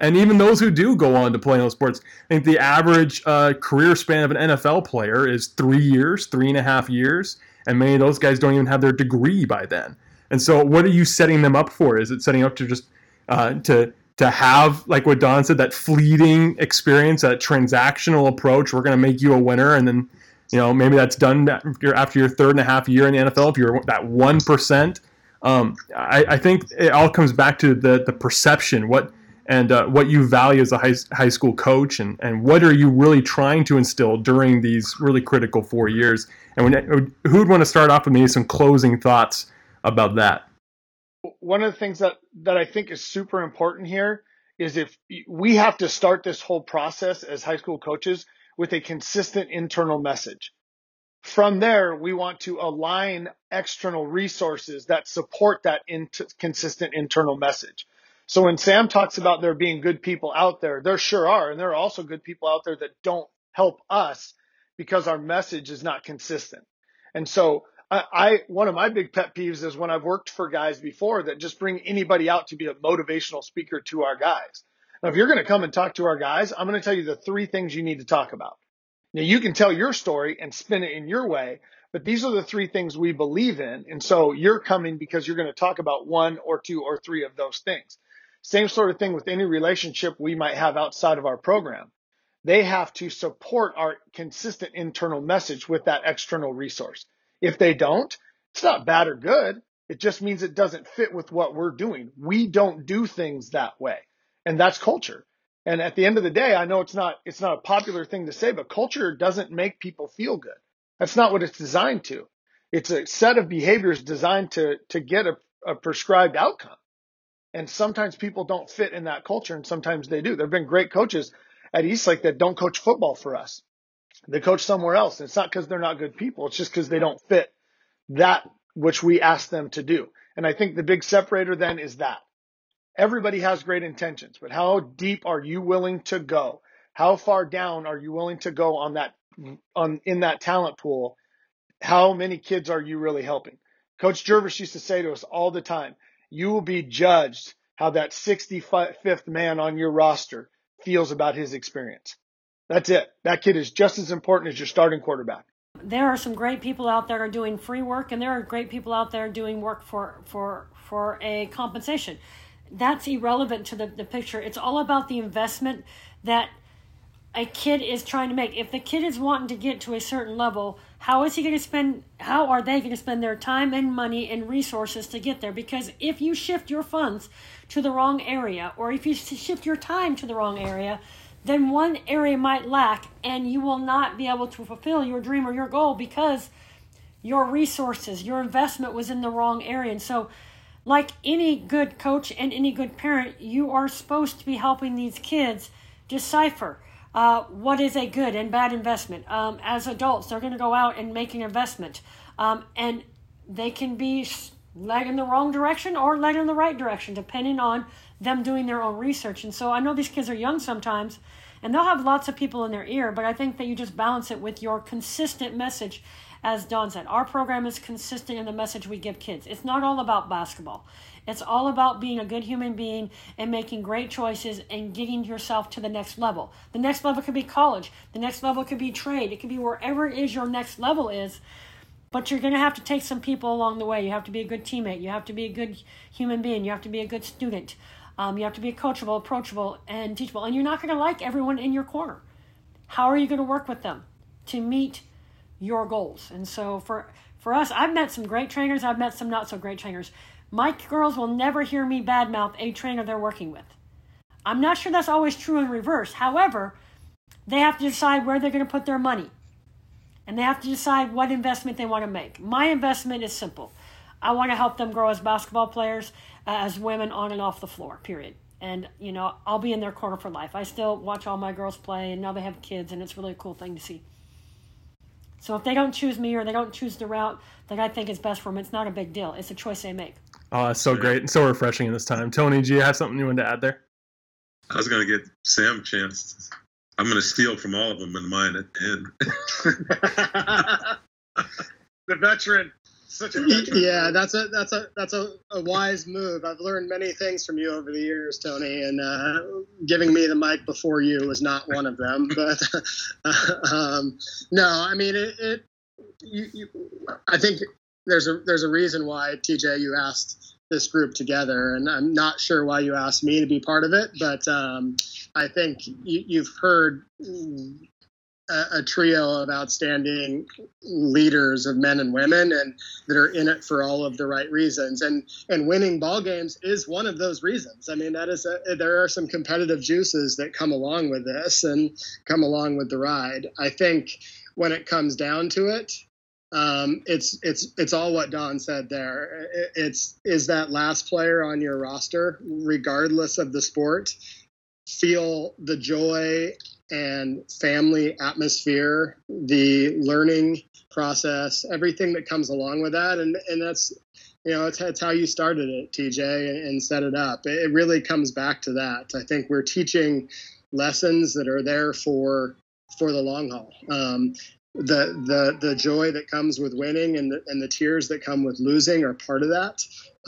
And even those who do go on to play in those sports, I think the average uh, career span of an N F L player is three years, three and a half years. And many of those guys don't even have their degree by then. And so what are you setting them up for? Is it setting up to just uh, to to have, like what Don said, that fleeting experience, that transactional approach? We're going to make you a winner. And then, you know, maybe that's done after your third and a half year in the N F L, if you're that one percent. Um, I, I think it all comes back to the the perception, what and uh, what you value as a high, high school coach, and, and what are you really trying to instill during these really critical four years? And when, who would want to start off with maybe some closing thoughts about that? One of the things that, that I think is super important here is if we have to start this whole process as high school coaches with a consistent internal message. From there, we want to align external resources that support that in- consistent internal message. So when Sam talks about there being good people out there, there sure are. And there are also good people out there that don't help us because our message is not consistent. And so I, I one of my big pet peeves is when I've worked for guys before that just bring anybody out to be a motivational speaker to our guys. Now, if you're going to come and talk to our guys, I'm going to tell you the three things you need to talk about. Now, you can tell your story and spin it in your way, but these are the three things we believe in. And so you're coming because you're going to talk about one or two or three of those things. Same sort of thing with any relationship we might have outside of our program. They have to support our consistent internal message with that external resource. If they don't, it's not bad or good. It just means it doesn't fit with what we're doing. We don't do things that way. And that's culture. And at the end of the day, I know it's not it's not a popular thing to say, but culture doesn't make people feel good. That's not what it's designed to. It's a set of behaviors designed to, to get a, a prescribed outcome. And sometimes people don't fit in that culture, and sometimes they do. There have been great coaches at Eastlake that don't coach football for us. They coach somewhere else. And it's not because they're not good people. It's just because they don't fit that which we ask them to do. And I think the big separator then is that. Everybody has great intentions, but how deep are you willing to go? How far down are you willing to go on that on in that talent pool? How many kids are you really helping? Coach Jervis used to say to us all the time, you will be judged how that sixty-fifth man on your roster feels about his experience. That's it. That kid is just as important as your starting quarterback. There are some great people out there doing free work, and there are great people out there doing work for for, for a compensation. That's irrelevant to the, the picture. It's all about the investment that a kid is trying to make. If the kid is wanting to get to a certain level, how is he going to spend, how are they going to spend their time and money and resources to get there? Because if you shift your funds to the wrong area, or if you shift your time to the wrong area, then one area might lack and you will not be able to fulfill your dream or your goal because your resources, your investment was in the wrong area. And so, like any good coach and any good parent, you are supposed to be helping these kids decipher Uh, what is a good and bad investment. Um, as adults, they're going to go out and make an investment, um, and they can be led in the wrong direction or led in the right direction, depending on them doing their own research. And so I know these kids are young sometimes, and they'll have lots of people in their ear, but I think that you just balance it with your consistent message. As Don said, our program is consistent in the message we give kids. It's not all about basketball. It's all about being a good human being and making great choices and getting yourself to the next level. The next level could be college. The next level could be trade. It could be wherever it is your next level is. But you're going to have to take some people along the way. You have to be a good teammate. You have to be a good human being. You have to be a good student. Um, you have to be coachable, approachable, and teachable. And you're not going to like everyone in your corner. How are you going to work with them to meet your goals? And so for for us, I've met some great trainers. I've met some not so great trainers. My girls will never hear me badmouth a trainer they're working with. I'm not sure that's always true in reverse. However, they have to decide where they're going to put their money. And they have to decide what investment they want to make. My investment is simple. I want to help them grow as basketball players, uh, as women on and off the floor, period. And, you know, I'll be in their corner for life. I still watch all my girls play, and now they have kids, and it's really a cool thing to see. So if they don't choose me or they don't choose the route that I think is best for them, it's not a big deal. It's a choice they make. Oh, that's so great and so refreshing in this time. Tony, do you have something you wanted to add there? I was going to get Sam a chance. I'm going to steal from all of them and mine at the end. The veteran. Such a veteran. Yeah, that's a that's a that's a, a wise move. I've learned many things from you over the years, Tony, and uh, giving me the mic before you was not one of them. But um, no, I mean it. it you, you, I think there's a there's a reason why, T J, you asked this group together, and I'm not sure why you asked me to be part of it, but um, I think you, you've heard a, a trio of outstanding leaders of men and women, and that are in it for all of the right reasons, and and winning ball games is one of those reasons. I mean, that is a, there are some competitive juices that come along with this and come along with the ride. I think when it comes down to it, Um, it's it's it's all what Don said there. It's is that last player on your roster, regardless of the sport, feel the joy and family atmosphere, the learning process, everything that comes along with that, and and that's you know it's that's how you started it, T J, and, and set it up. It really comes back to that. I think we're teaching lessons that are there for for the long haul. Um, The, the the joy that comes with winning and the, and the tears that come with losing are part of that.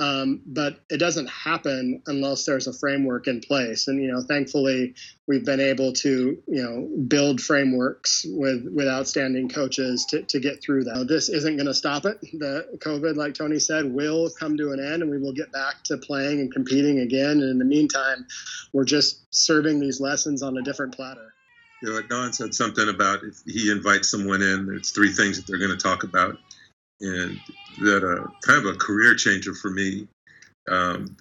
Um, but it doesn't happen unless there's a framework in place. And, you know, thankfully, we've been able to, you know, build frameworks with, with outstanding coaches to, to get through that. This isn't going to stop it. The COVID, like Tony said, will come to an end, and we will get back to playing and competing again. And in the meantime, we're just serving these lessons on a different platter. You know, Don said something about if he invites someone in, there's three things that they're going to talk about. And that uh, kind of a career changer for me. Um,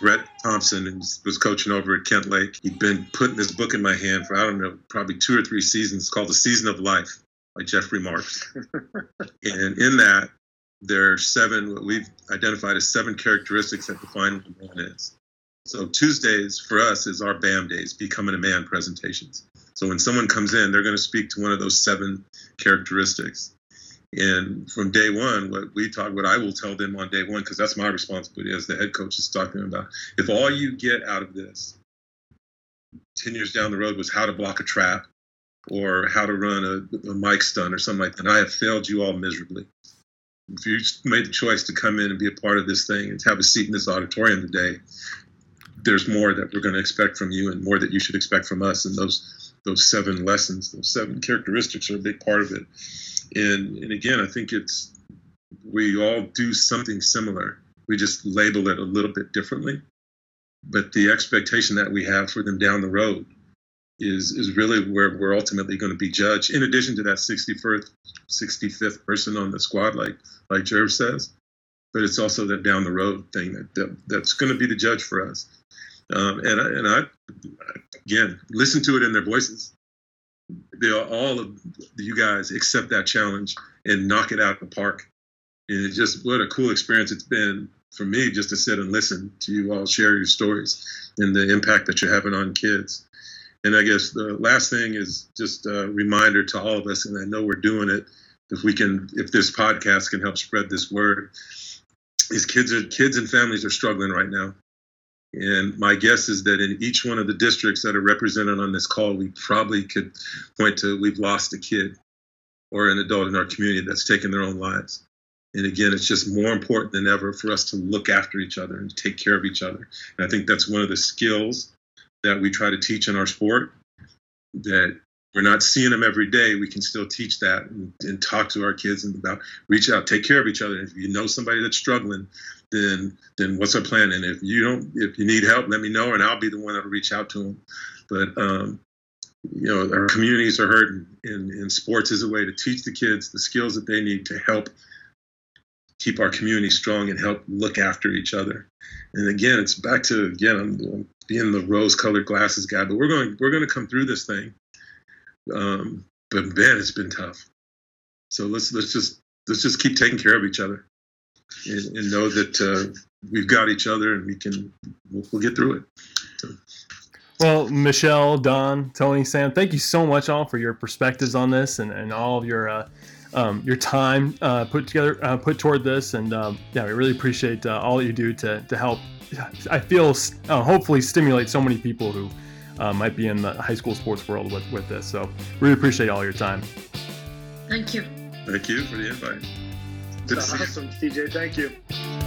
Brett Thompson, who was coaching over at Kent Lake, he'd been putting this book in my hand for, I don't know, probably two or three seasons called The Season of Life by Jeffrey Marks. And in that, there are seven, what we've identified as seven characteristics that define what a man is. So Tuesdays for us is our BAM days, Becoming a Man presentations. So when someone comes in, they're going to speak to one of those seven characteristics. And from day one, what we talk, what I will tell them on day one, because that's my responsibility as the head coach is talking about, if all you get out of this ten years down the road was how to block a trap or how to run a, a mic stunt or something like that, and I have failed you all miserably. If you made the choice to come in and be a part of this thing and have a seat in this auditorium today, there's more that we're going to expect from you and more that you should expect from us. And those those seven lessons, those seven characteristics are a big part of it. And and again, I think it's, we all do something similar. We just label it a little bit differently. But the expectation that we have for them down the road is is really where we're ultimately going to be judged. In addition to that sixty-first, sixty-fifth person on the squad, like like Jerv says, but it's also that down the road thing that, that that's going to be the judge for us. Um, and I, and I, again, listen to it in their voices. They are all of you guys accept that challenge and knock it out of the park. And it just, what a cool experience it's been for me just to sit and listen to you all share your stories and the impact that you're having on kids. And I guess the last thing is just a reminder to all of us. And I know we're doing it. If we can, if this podcast can help spread this word, these kids are kids and families are struggling right now. And my guess is that in each one of the districts that are represented on this call, we probably could point to we've lost a kid or an adult in our community that's taken their own lives. And again, it's just more important than ever for us to look after each other and take care of each other. And I think that's one of the skills that we try to teach in our sport, that we're not seeing them every day. We can still teach that and, and talk to our kids and about reach out, take care of each other. If you know somebody that's struggling, then then what's our plan? And if you don't, if you need help, let me know, and I'll be the one that'll reach out to them. But um, you know, our communities are hurting, and, and sports is a way to teach the kids the skills that they need to help keep our community strong and help look after each other. And again, it's back to again, I'm, I'm being the rose-colored glasses guy, but we're going we're going to come through this thing. Um, but man, it's been tough. So let's let's just let's just keep taking care of each other, and, and know that uh, we've got each other, and we can we'll, we'll get through it. So. Well, Michelle, Don, Tony, Sam, thank you so much all for your perspectives on this, and, and all of your uh, um, your time uh, put together, uh, put toward this. And um, yeah, we really appreciate uh, all you do to, to help, I feel, uh, hopefully stimulate so many people who uh, might be in the high school sports world with, with this. So really appreciate all your time. Thank you. Thank you for the invite. Good to see you. Awesome, T J. Thank you.